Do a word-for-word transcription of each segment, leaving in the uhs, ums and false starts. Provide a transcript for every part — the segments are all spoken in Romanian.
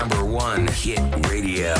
number one hit radio.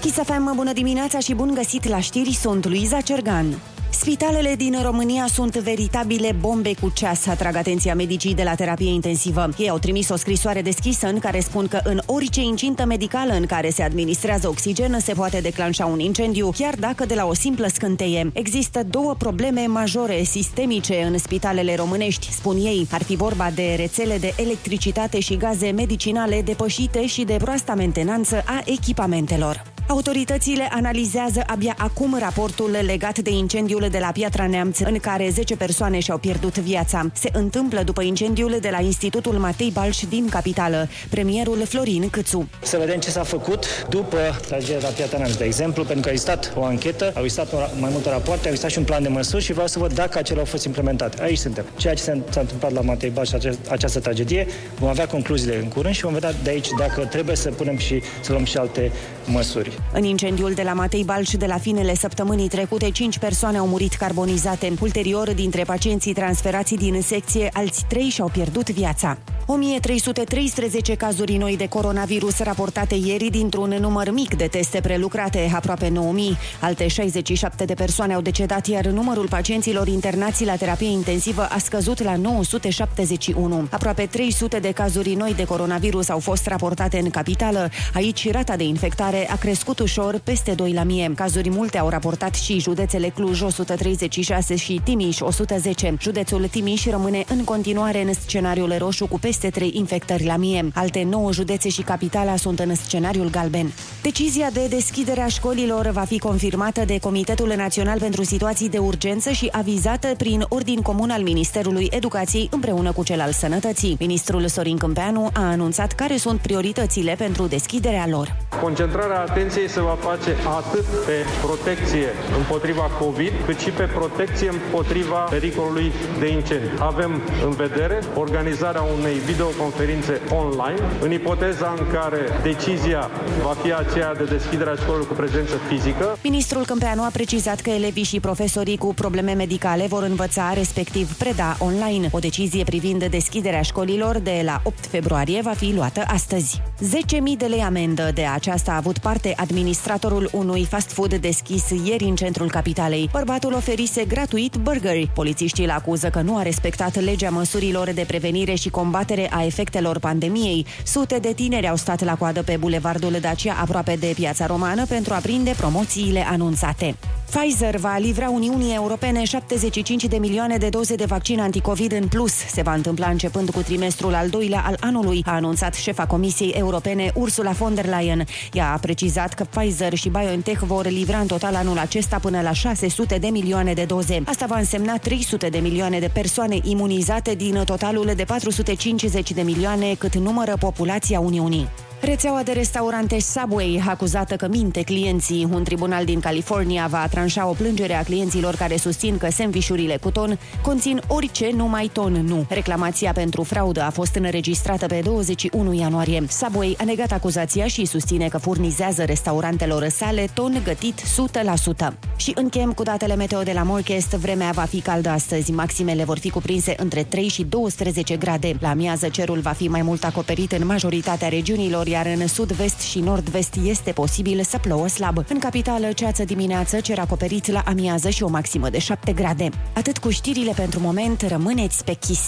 Kiss F M, bună dimineața și bun găsit la știri, sunt Luiza Cergan. Spitalele din România sunt veritabile bombe cu ceas, atrag atenția medicii de la terapie intensivă. Ei au trimis o scrisoare deschisă în care spun că în orice incintă medicală în care se administrează oxigen se poate declanșa un incendiu, chiar dacă de la o simplă scânteie. Există două probleme majore sistemice în spitalele românești, spun ei. Ar fi vorba de rețele de electricitate și gaze medicinale depășite și de proasta mentenanță a echipamentelor. Autoritățile analizează abia acum raportul legat de incendiul de la Piatra Neamț, în care zece persoane și-au pierdut viața. Se întâmplă după incendiul de la Institutul Matei Balș din capitală. Premierul Florin Câțu. Să vedem ce s-a făcut după tragedia de la Piatra Neamț, de exemplu, pentru că a existat o anchetă, au existat mai multe rapoarte, au existat și un plan de măsuri și vreau să văd dacă acele au fost implementate. Aici suntem. Ceea ce s-a întâmplat la Matei Balș, această tragedie, vom avea concluziile în curând și vom vedea de aici dacă trebuie să punem și să luăm și alte măsuri. În incendiul de la Matei Balș de la finele săptămânii trecute, cinci persoane au murit carbonizate. Ulterior, dintre pacienții transferați din secție, alți trei și-au pierdut viața. o mie trei sute treisprezece cazuri noi de coronavirus raportate ieri dintr-un număr mic de teste prelucrate, aproape nouă mii. Alte șaizeci și șapte de persoane au decedat, iar numărul pacienților internați la terapie intensivă a scăzut la nouă sute șaptezeci și unu. Aproape trei sute de cazuri noi de coronavirus au fost raportate în capitală. Aici, rata de infectare a crescut Scut ușor, peste doi la mie. Cazuri multe au raportat și județele Cluj o sută treizeci și șase și Timiș o sută zece. Județul Timiș rămâne în continuare în scenariul roșu cu peste trei infectări la mie. Alte nouă județe și capitala sunt în scenariul galben. Decizia de deschidere a școlilor va fi confirmată de Comitetul Național pentru Situații de Urgență și avizată prin ordin comun al Ministerului Educației împreună cu cel al Sănătății. Ministrul Sorin Câmpeanu a anunțat care sunt prioritățile pentru deschiderea lor. Concentrarea atenției se va face atât pe protecție împotriva COVID, cât și pe protecție împotriva pericolului de incendiu. Avem în vedere organizarea unei videoconferințe online, în ipoteza în care decizia va fi aceea de deschiderea școlilor cu prezență fizică. Ministrul Câmpeanu a precizat că elevii și profesorii cu probleme medicale vor învăța, respectiv preda online. O decizie privind deschiderea școlilor de la opt februarie va fi luată astăzi. zece mii de lei amendă, de aceasta a avut parte administratorul unui fast food deschis ieri în centrul capitalei. Bărbatul oferise gratuit burgeri. Polițiștii îl acuză că nu a respectat legea măsurilor de prevenire și combatere a efectelor pandemiei. Sute de tineri au stat la coadă pe bulevardul Dacia, aproape de Piața Romană, pentru a prinde promoțiile anunțate. Pfizer va livra Uniunii Europene șaptezeci și cinci de milioane de doze de vaccin anticovid în plus. Se va întâmpla începând cu trimestrul al doilea al anului, a anunțat șefa Comisiei Europene Ursula von der Leyen. Ea a precizat că Pfizer și BioNTech vor livra în total anul acesta până la șase sute de milioane de doze. Asta va însemna trei sute de milioane de persoane imunizate din totalul de patru sute cincizeci de milioane cât numără populația Uniunii. Rețeaua de restaurante Subway acuzată că minte clienții. Un tribunal din California va tranșa o plângere a clienților care susțin că sandvișurile cu ton conțin orice, numai ton nu. Reclamația pentru fraudă a fost înregistrată pe douăzeci și unu ianuarie. Subway a negat acuzația și susține că furnizează restaurantelor sale ton gătit o sută la sută. Și încheiem cu datele meteo de la Morecast. Vremea va fi caldă astăzi. Maximele vor fi cuprinse între trei și douăsprezece grade. La amiază cerul va fi mai mult acoperit în majoritatea regiunilor, iar în sud-vest și nord-vest este posibil să plouă slab. În capitală, ceață dimineață, cer acoperit la amiază și o maximă de șapte grade. Atât cu știrile pentru moment, rămâneți pe Kiss.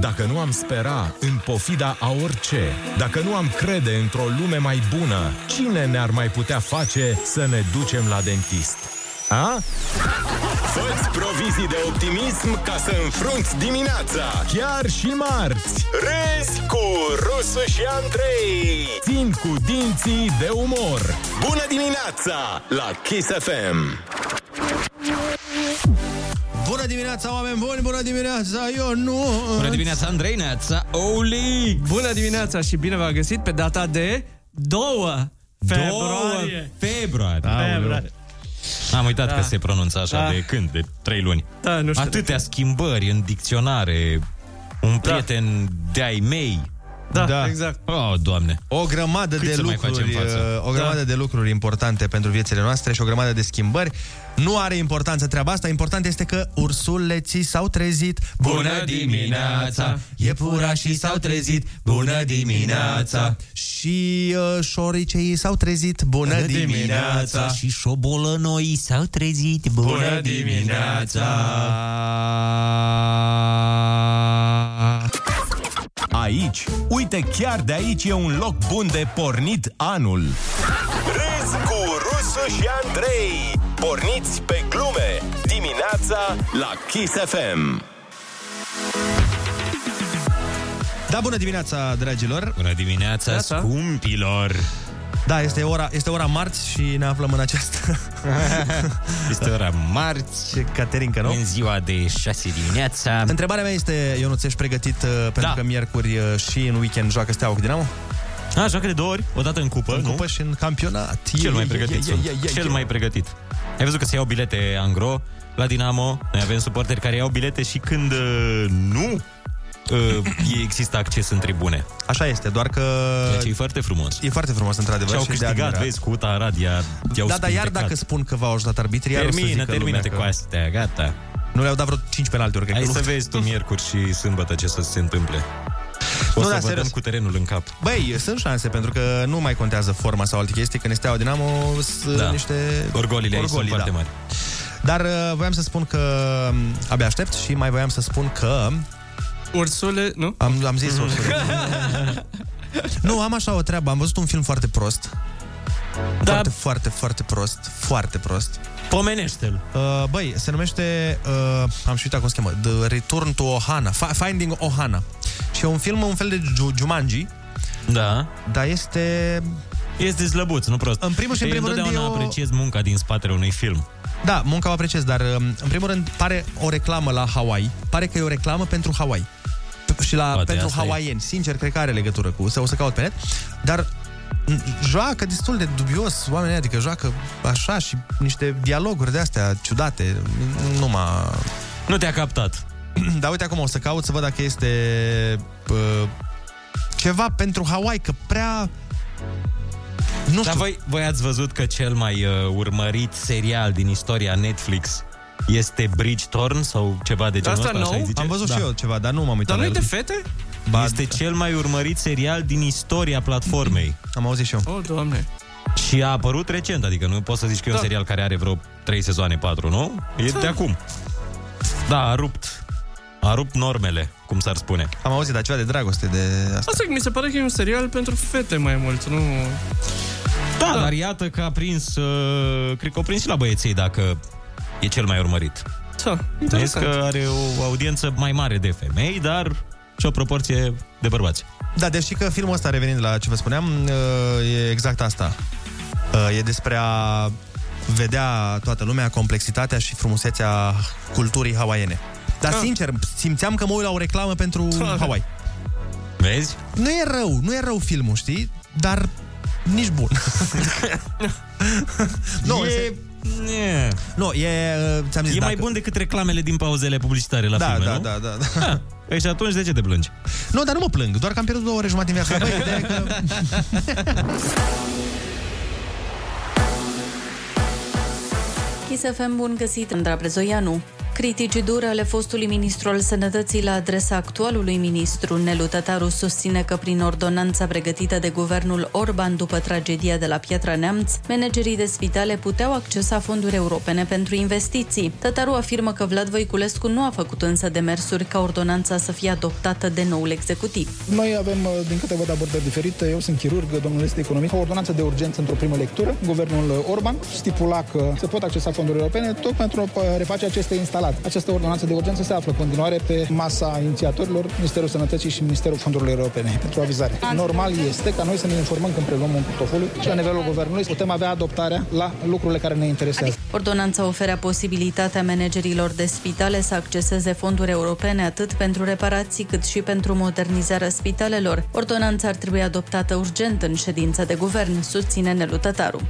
Dacă nu am spera în pofida a orice, dacă nu am crede într-o lume mai bună, cine ne-ar mai putea face să ne ducem la dentist? A? Fă-ți provizii de optimism ca să înfrunți dimineața, chiar și marți. Râzi cu Rusu și Andrei, țin cu dinții de umor. Bună dimineața la Kiss F M. Bună dimineața, oameni buni! Bună dimineața, eu nu. Bună dimineața, Andrei, neața, Oli! Bună dimineața și bine v-am găsit pe data de doi februarie. Februarie. Da, februarie. Am uitat da. că se pronunță așa da. de când? De trei luni. Da, nu știu. Atâtea schimbări în dicționare. Un prieten da. de-ai mei Da, da, exact. Oh, Doamne. O grămadă Cât de lucruri, o grămadă da. de lucruri importante pentru viețile noastre și o grămadă de schimbări. Nu are importanță treaba asta, important este că ursuleții s-au trezit. Bună dimineața. Iepurașii s-au trezit. Bună dimineața. Și uh, șoricei s-au trezit. Bună dimineața. Și șobolănoii s-au trezit. Bună dimineața. Aici, uite, chiar de aici e un loc bun de pornit anul. Râzi cu Rusu și Andrei. Porniți pe glume dimineața la Kiss F M. Da, bună dimineața, dragilor. Bună dimineața, scumpilor. Da, este ora, este ora marți și ne aflăm în această... Este ora marți, Caterinca, nu? În ziua de șase dimineața. Întrebarea mea este, Ionuț, ești pregătit pentru da. că miercuri și în weekend joacă Steaua cu Dinamo? A, joacă de două ori, o dată în cupă, în cupă și în campionat. Cel mai pregătit sunt. Cel mai pregătit. Ai văzut că se iau bilete angro la Dinamo? Noi avem suporteri care iau bilete și când nu... există acces în tribune. Așa este, doar că... Deci e foarte frumos. E foarte frumos, într-adevăr. Și-au câștigat, vezi, cu Uta Arad. Da, dar iar dacă spun că v-au ajutat arbitrii, termină, termină-te cu astea, gata. Nu le-au dat vreo cinci penaltiuri. Hai să vezi tu miercuri și sâmbătă ce să se întâmple. O să vă dăm cu terenul în cap. Băi, sunt șanse, pentru că nu mai contează forma sau alte chestii, că ne Steaua Dinamo sunt niște... Orgolile aici sunt foarte mari. Dar voiam să spun că... Abia aștept și mai voiam să spun că... Ursule, nu? Am, am zis ursule. Nu, am așa o treabă. Am văzut un film foarte prost. Da. Foarte, foarte, foarte prost. Foarte prost. Pomenește-l. Uh, băi, se numește... Uh, am și uitat cum se cheamă. The Return to Ohana. F- Finding Ohana. Și e un film, un fel de Jumanji. Da. Dar este... Este slăbuț, nu prost. În primul și în primul rând eu... Întotdeauna apreciez munca din spatele unui film. Da, munca o apreciez, dar în primul rând pare o reclamă la Hawaii. Pare că e o reclamă pentru Hawaii. Și la, Poate pentru hawaieni. E. Sincer, cred că are legătură cu... Sau o să caut pe net. Dar joacă destul de dubios oamenii, adică joacă așa și niște dialoguri de-astea ciudate. Nu m-a... Nu te-a captat. Dar uite acum o să caut să văd dacă este uh, ceva pentru Hawaii, că prea... Nu Dar voi, voi ați văzut că cel mai uh, urmărit serial din istoria Netflix este Bridgerton sau ceva de genul ăsta, așa îi zice? Am văzut da. și eu ceva, dar nu m-am uitat. Dar nu e de fete? Ba, este da. cel mai urmărit serial din istoria platformei. Am auzit și eu. Oh, Doamne! Și a apărut recent, adică nu poți să zici că da. e un serial care are vreo trei sezoane, patru, nu? E da. de acum. Da, a rupt. A rupt normele, cum s-ar spune. Am auzit, dar ceva de dragoste de asta. Asta mi se pare că e un serial pentru fete mai mult, nu... Da, da. Dar iată că a prins, uh, cred că o prins și la băieții, dacă e cel mai urmărit. Da, interesant. Vezi că are o audiență mai mare de femei, dar și o proporție de bărbați. Da, deși că filmul ăsta, revenind la ce vă spuneam, uh, e exact asta. Uh, e despre a vedea toată lumea complexitatea și frumusețea culturii hawaiene. Dar, sincer, simțeam că mă uit la o reclamă pentru Hawaii. Vezi? Nu e rău, nu e rău filmul, știi? Dar nici bun. Nu, e... e... Nu, e... Ți-am zis, e mai dacă... bun decât reclamele din pauzele publicitare la da, filme, da, nu? Da, da, da. Ha. Și atunci de ce te plângi? Nu, dar nu mă plâng, doar că am pierdut două ore jumătate din viața. Băi, ideea că... Kiss F M, bun găsit, Andra Prezoianu. Critici dure ale fostului ministru al sănătății la adresa actualului ministru Nelu Tataru susține că prin ordonanța pregătită de guvernul Orban după tragedia de la Piatra Neamț, managerii de spitale puteau accesa fonduri europene pentru investiții. Tataru afirmă că Vlad Voiculescu nu a făcut însă demersuri ca ordonanța să fie adoptată de noul executiv. Noi avem, din câte văd, abordări diferite. Eu sunt chirurg, domnul este economic. O ordonanță de urgență într-o primă lectură, guvernul Orban stipula că se pot accesa fonduri europene tot pentru a reface aceste instalații. Această ordonanță de urgență se află în continuare pe masa inițiatorilor, Ministerul Sănătății și Ministerul Fondurilor Europene pentru avizare. Normal este ca noi să ne informăm când preluăm un portofoliu și la nivelul guvernului putem avea adoptarea la lucrurile care ne interesează. Ordonanța oferă posibilitatea managerilor de spitale să acceseze fonduri europene atât pentru reparații cât și pentru modernizarea spitalelor. Ordonanța ar trebui adoptată urgent în ședința de guvern, susține Nelu Tataru.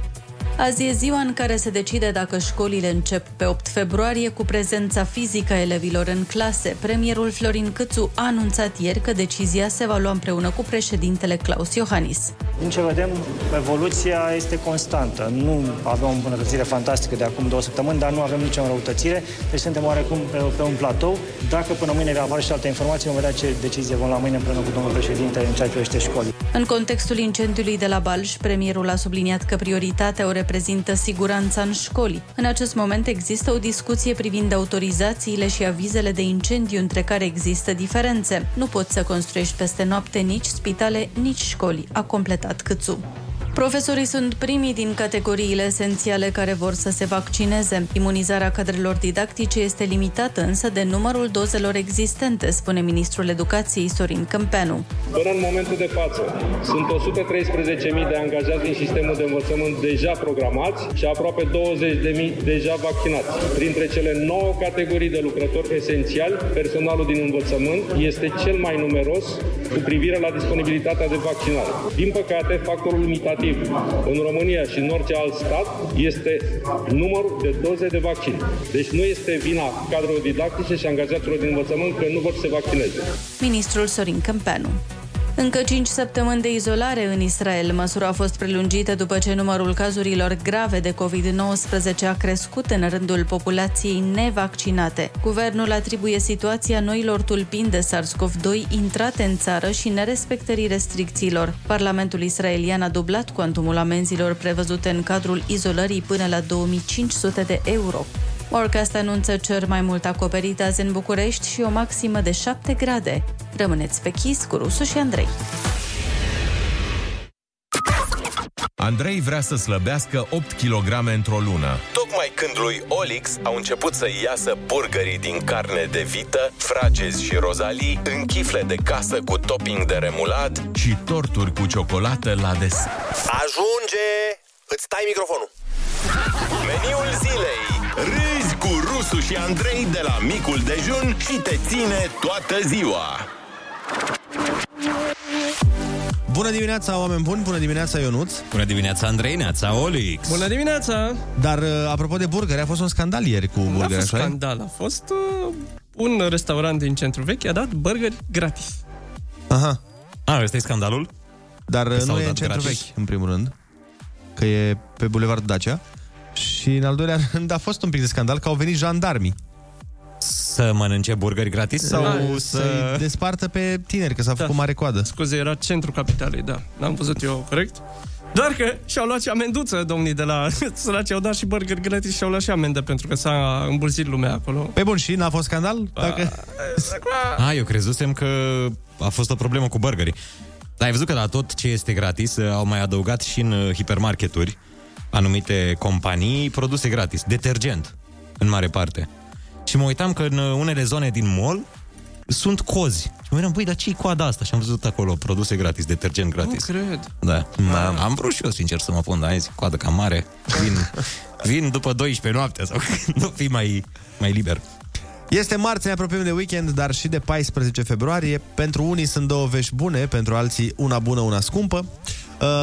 Azi e ziua în care se decide dacă școlile încep pe opt februarie cu prezența fizică a elevilor în clase. Premierul Florin Câțu a anunțat ieri că decizia se va lua împreună cu președintele Klaus Iohannis. Din ce vedem, evoluția este constantă. Nu avem o îmbunătățire fantastică de acum două săptămâni, dar nu avem nicio înrăutățire. Deci suntem oarecum pe, pe un platou. Dacă până mâine apar și alte informații, vom vedea ce decizie vom lua mâine împreună cu domnul președinte în ceea ce privește școlile. În contextul incendiului de la Balș, premierul a subliniat că prioritatea o reprezintă siguranța în școli. În acest moment există o discuție privind autorizațiile și avizele de incendiu, între care există diferențe. Nu poți să construiești peste noapte nici spitale, nici școli, a completat Câțu. Profesorii sunt primii din categoriile esențiale care vor să se vaccineze. Imunizarea cadrelor didactice este limitată însă de numărul dozelor existente, spune ministrul educației Sorin Câmpeanu. Până în momentul de față, sunt o sută treisprezece mii de angajați din sistemul de învățământ deja programați și aproape douăzeci de mii deja vaccinați. Printre cele nouă categorii de lucrători esențiali, personalul din învățământ este cel mai numeros cu privire la disponibilitatea de vaccinare. Din păcate, factorul limitat în România și în orice alt stat este numărul de doze de vaccin. Deci nu este vina cadrelor didactice și angajaților din învățământ că nu vor să se vaccineze. Ministrul Sorin Câmpeanu. Încă cinci săptămâni de izolare în Israel. Măsura a fost prelungită după ce numărul cazurilor grave de covid nouăsprezece a crescut în rândul populației nevaccinate. Guvernul atribuie situația noilor tulpini de SARS-CoV doi intrate în țară și nerespectării restricțiilor. Parlamentul israelian a dublat cuantumul amenzilor prevăzute în cadrul izolării până la două mii cinci sute de euro. Morecast anunță cer mai mult acoperit azi în București și o maximă de șapte grade. Rămâneți pe Kiss cu Rusu și Andrei. Andrei vrea să slăbească opt kilograme într-o lună. Tocmai când lui Olix au început să iasă burgerii din carne de vită, fragezi și rozalii, în chifle de casă cu topping de remulat și torturi cu ciocolată la desert. Ajunge! Îți tai microfonul! Meniul zilei. Râzi cu Rusu și Andrei de la micul dejun și te ține toată ziua. Bună dimineața, oameni buni! Bună dimineața, Ionuț! Bună dimineața, Andrei, neața, Olix! Bună dimineața! Dar, apropo de burgeri, a fost un scandal ieri cu burgeri, așa? A fost scandal, a fost uh, un restaurant din centru vechi, a dat burgeri gratis. Aha. A, ăsta e scandalul? Dar că nu e în centru gratis. Vechi, în primul rând, că e pe Bulevardul Dacia. Și în al doilea rând a fost un pic de scandal că au venit jandarmii. Să mănânce burgeri gratis? Sau da, să... să-i despartă pe tineri, că s-a făcut da. mare coadă. Scuze, era centrul capitalei, da. N-am văzut eu corect. Doar că și-au luat și amenduță, domnii de la săraci, au dat și burgeri gratis și-au luat și amendă, pentru că s-a îmbulzit lumea acolo. Pe bun, și n-a fost scandal? Dacă... A, a, eu crezusem că a fost o problemă cu burgerii. Dar ai văzut că la tot ce este gratis au mai adăugat și în hipermarketuri anumite companii produse gratis, detergent, în mare parte. Și mă uitam că în unele zone din mall sunt cozi. Și mă uitam, băi, dar ce-i coada asta? Și am văzut acolo produse gratis, detergent gratis. Nu cred. Da. Am, am vrut și eu, sincer, să mă pun, dar azi, coadă cam mare. Vin, vin după douăsprezece noaptea sau când nu fii mai, mai liber. Este marți, ne apropiem de weekend, dar și de paisprezece februarie. Pentru unii sunt două vești bune, pentru alții una bună, una scumpă.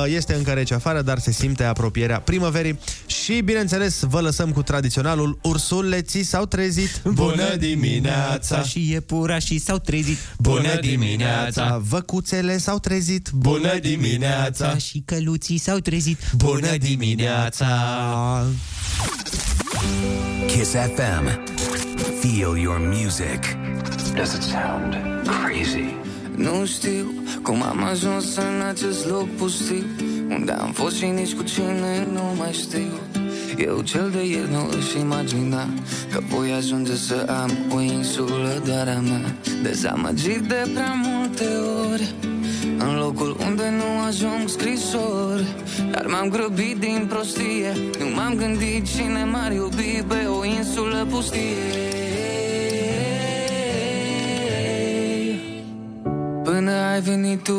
Este încă rece afară, dar se simte apropierea primăverii. Și, bineînțeles, vă lăsăm cu tradiționalul ursuleții s-au trezit. Bună dimineața! Și iepurașii s-au trezit. Bună dimineața! Văcuțele s-au trezit. Bună dimineața! Și căluții s-au trezit. Bună dimineața! Kiss F M. Feel your music. Does it sound crazy? Nu știu cum am ajuns în acest loc pustiu, unde am fost și nici cu cine nu mai știu. Eu cel de ieri nu își imagina că voi ajunge să am o insulă doar a mea. Dezamăgit de prea multe ori, în locul unde nu ajung scrisori. Dar m-am grăbit din prostie, nu m-am gândit cine m-ar iubi pe o insulă pustie. Până ai venit tu,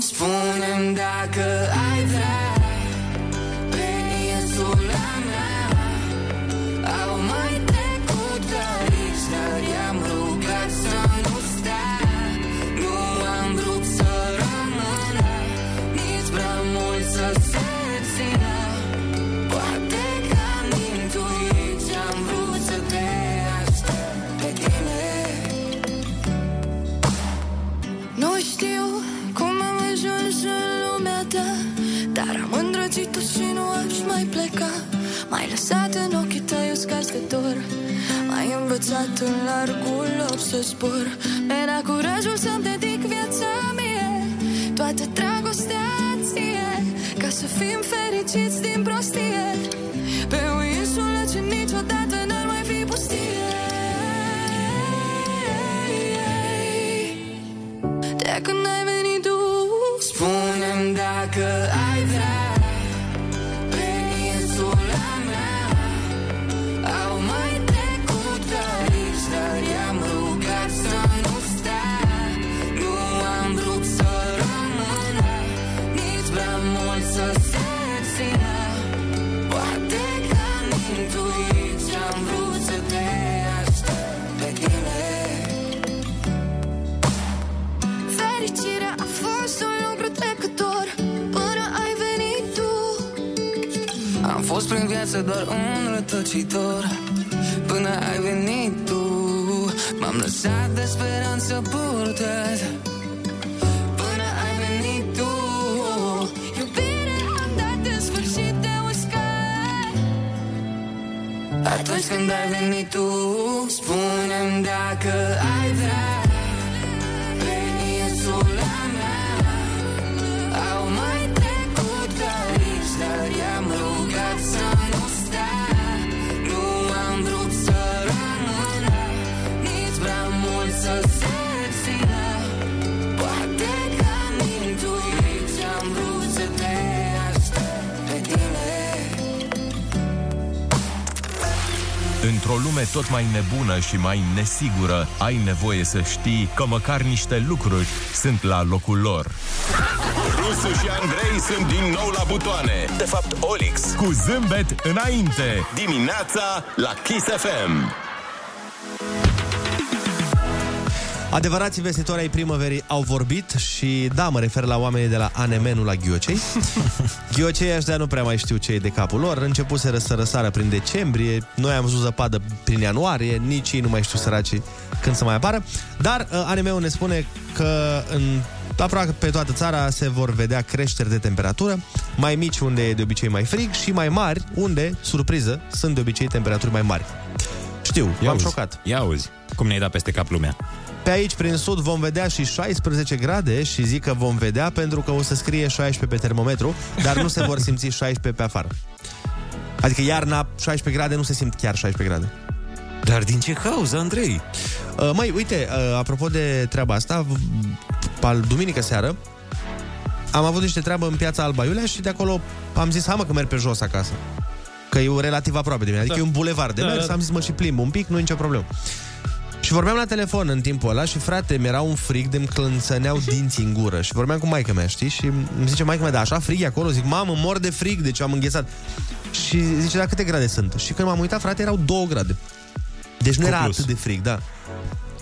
spune-mi dacă ai vrea pe insula mea. Au mai trecut aici, dar i-am rugat să nu stea. Nu am vrut să rămână, nici prea mult să se țină. ochii tăi eu scazi de dor. M-ai învățat în largul loc să zbor. Mi-era curajul să-mi dedic viața mie, toată dragostea ție, ca să fim fericiți din prostie, pe o insulă ce niciodată n-ar mai fi pustie. De când ai venit tu, spune-mi dacă ai vrea. Am fost prin viață doar un rătăcitor, până ai venit tu. M-am lăsat de speranță purtat, până ai venit tu. Iubire am dat în sfârșit de uscat, atunci când ai venit tu. Spune-mi dacă ai vrea, pe insula mea au mai trecut cărici, dar i-am rugat să nu stea, nu am vrut să rămână, nici prea mult să se țină. Poate că am intuit ce-am vrut să te aștept pe tine. Într-o lume tot mai nebună și mai nesigură, ai nevoie să știi că măcar niște lucruri sunt la locul lor. Rusu și Andrei sunt din nou la butoane. De fapt, Olix. Cu zâmbet înainte. Dimineața la Kiss F M. Adevărații vestitori ai primăverii au vorbit și, da, mă refer la oamenii de la A N M, nu la ghiocei. Ghiocei aștia nu prea mai știu ce e de capul lor. Începuseră să răsară prin decembrie, noi am văzut zăpadă prin ianuarie, nici ei nu mai știu, săracii, când să mai apară. Dar A N M-ul ne spune că în aproape pe toată țara se vor vedea creșteri de temperatură, mai mici unde e de obicei mai frig și mai mari unde, surpriză, sunt de obicei temperaturi mai mari. Știu, m-am șocat. Ia auzi, cum ne-ai dat peste cap lumea. Pe aici, prin sud, vom vedea și șaisprezece grade și zic că vom vedea pentru că o să scrie șaisprezece pe termometru, dar nu se vor simți șaisprezece pe afară. Adică iarna, șaisprezece grade, nu se simt chiar șaisprezece grade. Dar din ce cauză, Andrei? Uh, măi, uite, uh, apropo de treaba asta, duminică seară, am avut niște treabă în Piața Alba Iulia și de acolo am zis, hai mă că merg pe jos acasă, că e relativ aproape de mine, adică da. E un bulevard de da, mers, da, da. Am zis, mă, și plimb un pic, nu e nicio problemă. Și vorbeam la telefon în timpul ăla și, frate, mi-era un frig de-mi clănțăneau dinții în gură. Și vorbeam cu maică-mea, știi? Și îmi zice maică-mea, da, așa frig e acolo? Zic, mamă, mor de frig, deci am înghețat. Și zice, da, câte grade sunt? Și când m-am uitat, frate, erau două grade. Deci nu era atât de frig, da.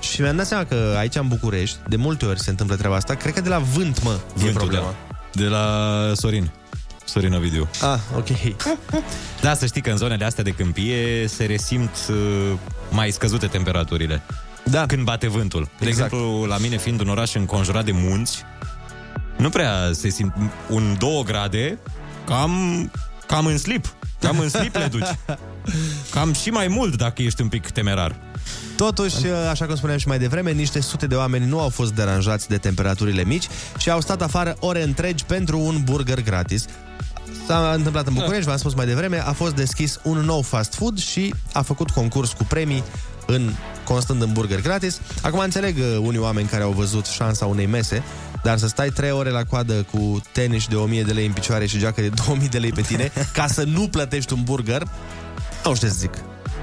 Și mi-am dat seama că aici în București, de multe ori se întâmplă treaba asta. Cred că de la vânt, mă, vântul, e problema. Da. De la Sorin. Sorin Ovidiu. Ah, ok. Da, să știi că în zonele astea de câmpie se resimt uh, mai scăzute temperaturile. Da. Când bate vântul. De exact. Exemplu, la mine, fiind un oraș înconjurat de munți, nu prea se simt un două grade, cam, cam în slip. Cam în slip le duci. Cam și mai mult dacă ești un pic temerar. Totuși, așa cum spuneam și mai devreme, niște sute de oameni nu au fost deranjați de temperaturile mici și au stat afară ore întregi pentru un burger gratis. S-a întâmplat în București, v-am spus mai devreme, a fost deschis un nou fast food și a făcut concurs cu premii în, constând în burger gratis. Acum înțeleg unii oameni care au văzut șansa unei mese, dar să stai trei ore la coadă cu tenis de o mie de lei în picioare și geacă de două mii de lei pe tine ca să nu plătești un burger, nu știu ce să zic.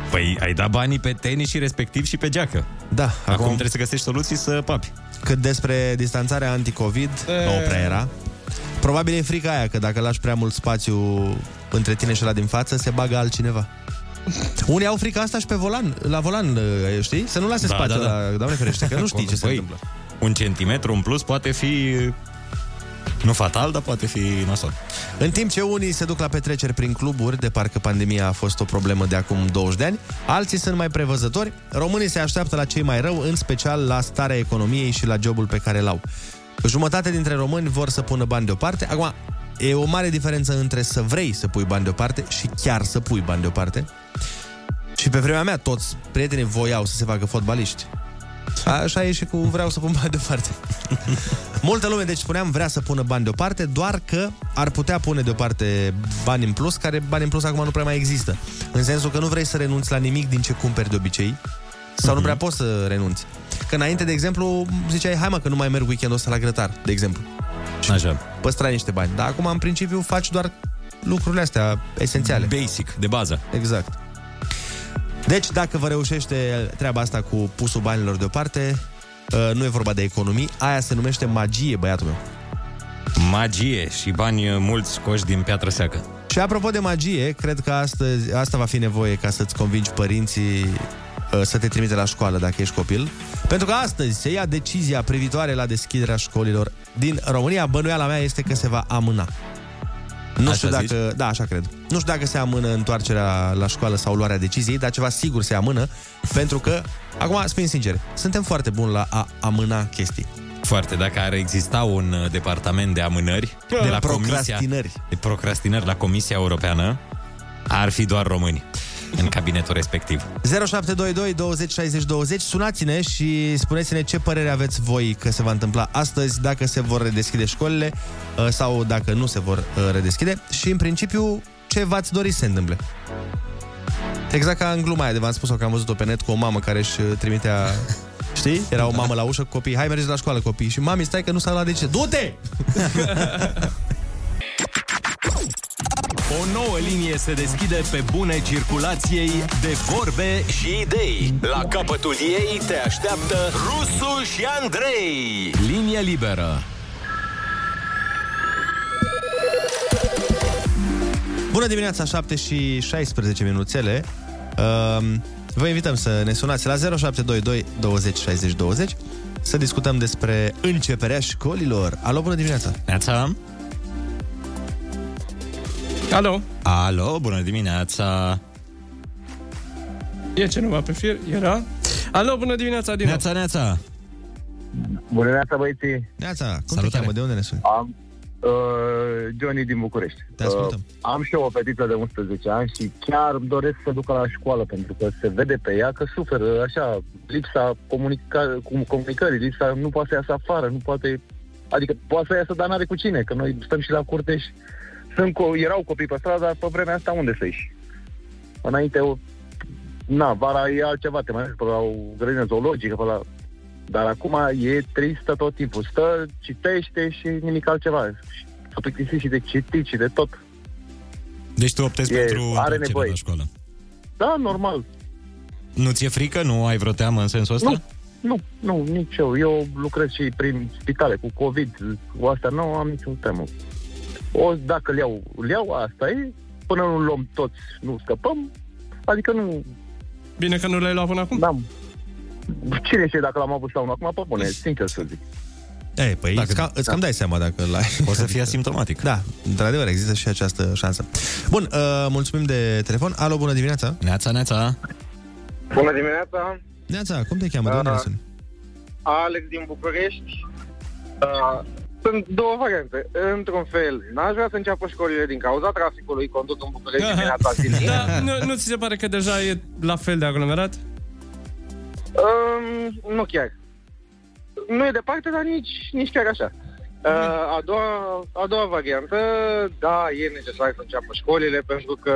Păi ai dat banii pe tenis și respectiv și pe geacă. Da. Acum, acum trebuie să găsești soluții să papi. Cât despre distanțarea anticovid, e... nu prea era. Probabil e frica aia că dacă lași prea mult spațiu între tine și ăla din față, se bagă altcineva. Unii au frica asta și pe volan, la volan, știi? Să nu lase da, spațiu, da, da. La, Doamne ferește, că nu știi ce se păi, întâmplă. Un centimetru în plus poate fi... nu fatal, dar poate fi nasol. În timp ce unii se duc la petreceri prin cluburi, de parcă pandemia a fost o problemă de acum douăzeci de ani, alții sunt mai prevăzători, românii se așteaptă la cei mai rău, în special la starea economiei și la jobul pe care l-au. Jumătate dintre români vor să pună bani deoparte. Acum, E o mare diferență între să vrei să pui bani deoparte și chiar să pui bani deoparte. Și pe vremea mea toți prietenii voiau să se facă fotbaliști. Așa e și cu vreau să pun bani deoparte. Multă lume, deci spuneam, vrea să pună bani deoparte, doar că ar putea pune deoparte bani în plus, care bani în plus acum nu prea mai există. În sensul că nu vrei să renunți la nimic din ce cumperi de obicei, sau mm-hmm. nu prea poți să renunți. Că înainte, de exemplu, ziceai, hai mă, că nu mai merg weekendul ăsta la grătar, de exemplu. Și așa. Păstrai niște bani. Dar acum, în principiu, faci doar lucrurile astea esențiale. Basic, de bază. Exact. Deci, dacă vă reușește treaba asta cu pusul banilor deoparte, nu e vorba de economii, aia se numește magie, băiatul meu. Magie și bani mulți scoși din piatră seacă. Și apropo de magie, cred că astăzi, asta va fi nevoie ca să-ți convingi părinții să te trimite la școală dacă ești copil. Pentru că astăzi se ia decizia privitoare la deschiderea școlilor din România. Bănuiala mea este că se va amâna. Nu așa știu dacă... Zici? Da, așa cred. Nu știu dacă se amână întoarcerea la școală sau luarea deciziei, dar ceva sigur se amână, pentru că, acum, să fim sinceri, suntem foarte buni la a amâna chestii. Foarte. Dacă ar exista un departament de amânări, de, de la procrastinări. Comisia, de procrastinări la Comisia Europeană, ar fi doar români în cabinetul respectiv. zero șapte doi doi douăzeci șaizeci douăzeci. Sunați-ne și spuneți-ne ce părere aveți voi că se va întâmpla astăzi, dacă se vor redeschide școlile sau dacă nu se vor redeschide și, în principiu, ce v-ați dori să se întâmple. Exact ca în gluma aia de v-am spus-o, că am văzut-o pe net cu o mamă care își trimitea... Știi? Era o mamă la ușă cu copii. Hai, mergeți la școală, copii. Și mami, stai că nu s-a luat de ce. Du-te! O nouă linie se deschide pe bune circulației de vorbe și idei. La capătul ei te așteaptă Rusu și Andrei. Linie liberă. Bună dimineața, șapte și șaisprezece minuțele. Vă invităm să ne sunați la zero șapte doi doi douăzeci șaizeci douăzeci să discutăm despre începerea școlilor. Alo, bună dimineața! Neața! Alo! Alo, bună dimineața! E cineva pe fir? Era? Alo, bună dimineața, Dino! Neața, neața! Bună dimineața, băieții! Neața! Cum Salutare. Te cheamă? De unde ne suni? Am, uh, Johnny din București. Te ascultăm. Uh, am și eu o fetiță de unsprezece ani și chiar îmi doresc să ducă la școală, pentru că se vede pe ea că suferă, așa, lipsa comunica- comunicării, lipsa, nu poate să iasă afară, nu poate... Adică poate să iasă, dar n-are cu cine, că noi stăm și la curte și... Sunt, erau copii pe stradă, dar pe vremea asta unde să ieși? Înainte, na, vara e altceva, te mai vezi pe la o grădină zoologică, pe la... Dar acum e tristă tot timpul. Stă, citește și nimic altceva. S-a plictisit și de citit și de tot. Deci tu optezi e, pentru are nevoie la școală. Da, normal. Nu ți-e frică? Nu ai vreo teamă în sensul ăsta? Nu, nu, nu, nici eu. Eu lucrez și prin spitale cu COVID. Cu astea nu am niciun teamă. O, dacă le iau, le iau, asta e. Până nu luăm toți, nu scăpăm. Adică nu... Bine că nu le-ai luat până acum? Da. Cine știe dacă l-am avut sau nu acum? Păi bune, sincer să zic. Ei, păi dacă, ca, îți da. Cam dai seama dacă l-ai. O să fie asimptomatic. Da, într-adevăr, există și această șansă. Bun, uh, mulțumim de telefon. Alo, bună dimineața. Neața, neața. Bună dimineața. Neața, cum te cheamă? Uh, de unde suni? Alex din București. Uh, Sunt două variante. Într-un fel, n-aș vrea să înceapă școlile din cauza traficului condus în București dimineața zilnic. Da, nu, nu ți se pare că deja e la fel de aglomerat? Um, nu chiar. Nu e departe, dar nici, nici chiar așa. Uh, a, doua, a doua variantă, da, e necesar să înceapă școlile, pentru că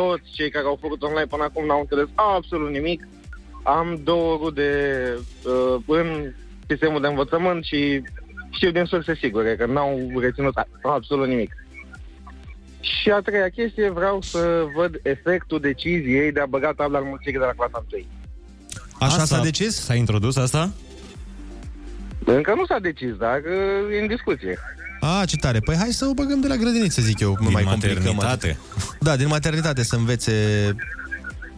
toți cei care au făcut online până acum n-au înțeles absolut nimic. Am două rude uh, în sistemul de învățământ și... știu din surse sigure, că n-au reținut absolut nimic. Și a treia chestie, vreau să văd efectul deciziei de a băga tabla înmulțire de la clasa întâi. Așa s-a decis? S-a introdus asta? Încă nu s-a decis, dar e în discuție. A, ce tare. Păi hai să o băgăm de la grădiniță, zic eu. Din mai maternitate? Da, din maternitate, să învețe...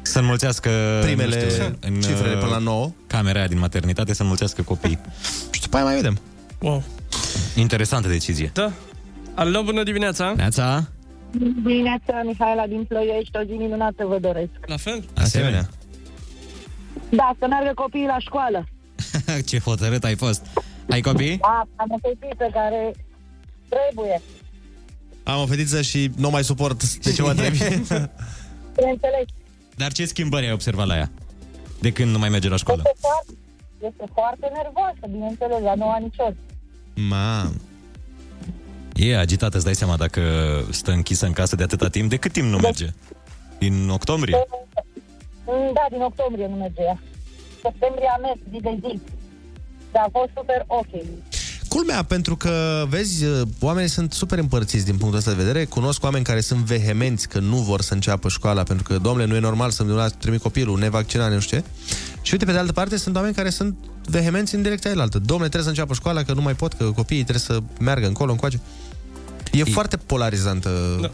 Să înmulțească primele, știu, cifrele până la nouă. Camera din maternitate, să înmulțească copiii. Și după aia mai vedem. Wow. Interesantă decizie. Da. Alo, bună dimineața. Neața. Dimineața, Mihaela din Ploiești. O zi minunată vă doresc. La fel? Asemenea. Da, să meargă copiii la școală. Ce hotărât ai fost. Ai copii? Da, am o fetiță care trebuie. Am o fetiță și nu mai suport de ce mă întrebi. Înțeleg. Dar ce schimbări ai observat la ea? De când nu mai merge la școală? Este foarte, este foarte nervoasă, bineînțeles, la nouă aniciori. Mamă. E agitată, îți dai seama, dacă stă închisă în casă de atâta timp. De cât timp nu merge? Din octombrie? Da, din octombrie nu merge ea. Septembrie a mers zi de zi. Dar a fost super ok. Culmea, pentru că, vezi, oamenii sunt super împărțiți din punctul ăsta de vedere. Cunosc oameni care sunt vehemenți că nu vor să înceapă școala, pentru că, dom'le, nu e normal să-mi trimit copilul nevaccinat, nu știu ce. Și uite, pe de altă parte, sunt oameni care sunt vehemenți în direcția aia altă. Dom'le, trebuie să înceapă școala, că nu mai pot, că copiii trebuie să meargă încolo, încoace. E, e foarte polarizantă da.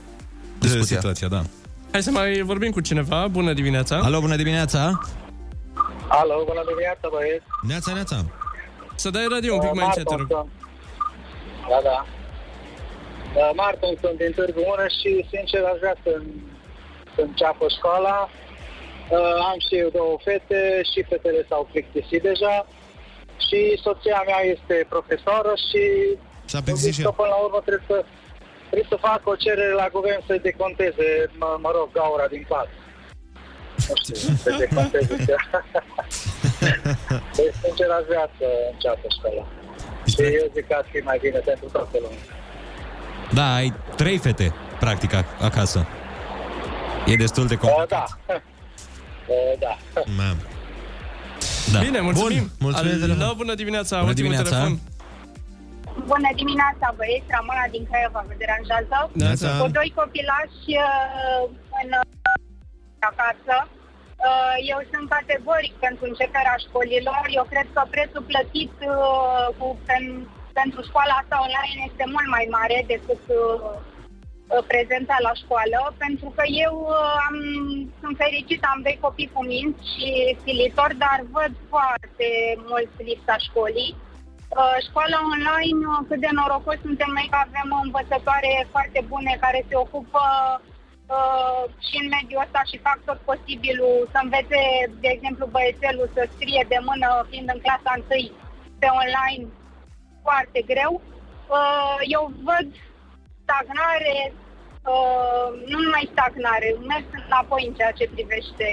discuția. Situația, da. Hai să mai vorbim cu cineva. Bună dimineața! Alo, bună dimineața! Alo, bună dimineața, băieți! Neața, neața! Să dai radio un pic mai încet, rog. Da, da. Martin, sunt din Târgu Mureș și, sincer, aș vrea să înceapă școala. Am și eu două fete și fetele s-au plictisit deja. Și soția mea este profesoară și... S-a plictisit și eu. Până la urmă trebuie să, trebuie să fac o cerere la guvern să deconteze, mă, mă rog, gaura din clasă. Nu știu, să deconteze. Deci, sincer, aș vrea să înceapă școala. Și eu zic că ar fi mai bine pentru toată lumea. Da, ai trei fete, practic, acasă. E destul de complicat. O, da. O, da. da. Bine, mulțumim. Bun, mulțumim. Al, la bună dimineața, bună dimineața. Telefon. Bună dimineața, băieți, Ramona din Craiova, vă deranjează? Da. Cu doi copilași în acasă. Eu sunt categoric pentru începerea școlilor. Eu cred că prețul plătit uh, cu, pen, pentru școala asta online este mult mai mare decât uh, prezența la școală, pentru că eu uh, am, sunt fericit, am doi copii cu minți și silitori, dar văd foarte mult lipsa școlii. Uh, școala online, uh, cât de norocos suntem noi că avem o învățătoare foarte bune care se ocupă Uh, și în mediul ăsta și fac tot posibilul să învețe, de exemplu, băiețelul să scrie de mână, fiind în clasa întâi pe online, foarte greu. Uh, eu văd stagnare, uh, nu numai stagnare, mers înapoi în ceea ce privește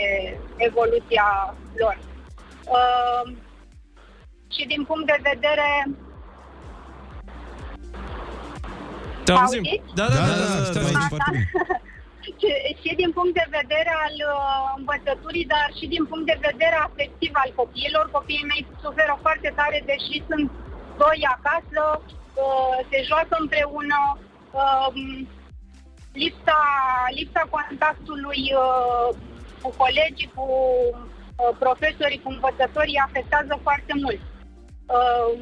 evoluția lor. Uh, și din punct de vedere... Te auzim? Da, da, da, da, da, da, da, da. Și din punct de vedere al uh, învățăturii, dar și din punct de vedere afectiv al copiilor. Copiii mei suferă foarte tare, deși sunt doi acasă, uh, se joacă împreună. Uh, lipsa, lipsa contactului uh, cu colegii, cu uh, profesorii, cu învățătorii afectează foarte mult. Uh,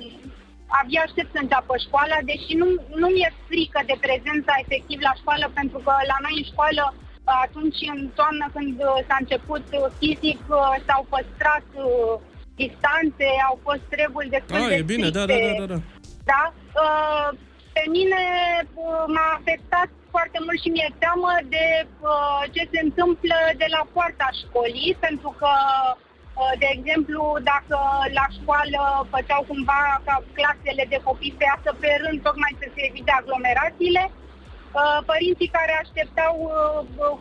Abia aștept să înceapă școala, deși nu, nu mi-e frică de prezența efectiv la școală, pentru că la noi în școală, atunci în toamnă când s-a început fizic, s-au păstrat uh, distanțe, au fost reguli destul de stricte. E bine, da, da, da, da. Da? Uh, pe mine uh, m-a afectat foarte mult și mi-e teamă de uh, ce se întâmplă de la poarta școlii, pentru că de exemplu, dacă la școală făceau cumva ca clasele de copii să iasă pe rând, tocmai să se evite aglomerațiile, părinții care așteptau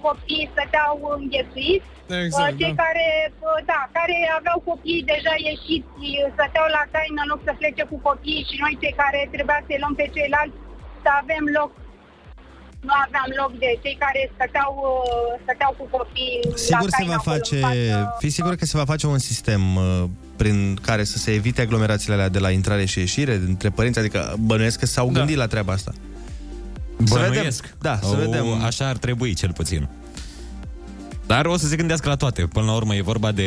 copiii stăteau înghesuiți, exact, cei da. care, da, care aveau copiii deja ieșiți stăteau la taină în loc să plece cu copiii și noi cei care trebuia să-i luăm pe ceilalți să avem loc. Nu aveam loc de cei care stăteau, stăteau cu copiii. Sigur se va face, fii sigur că se va face un sistem uh, prin care să se evite aglomerațiile alea de la intrare și ieșire dintre părinți, adică bănuiesc că s-au gândit da. la treaba asta. Bănuiesc. Da, să o, vedem. Așa ar trebui cel puțin. Dar o să se gândească la toate. Până la urmă e vorba de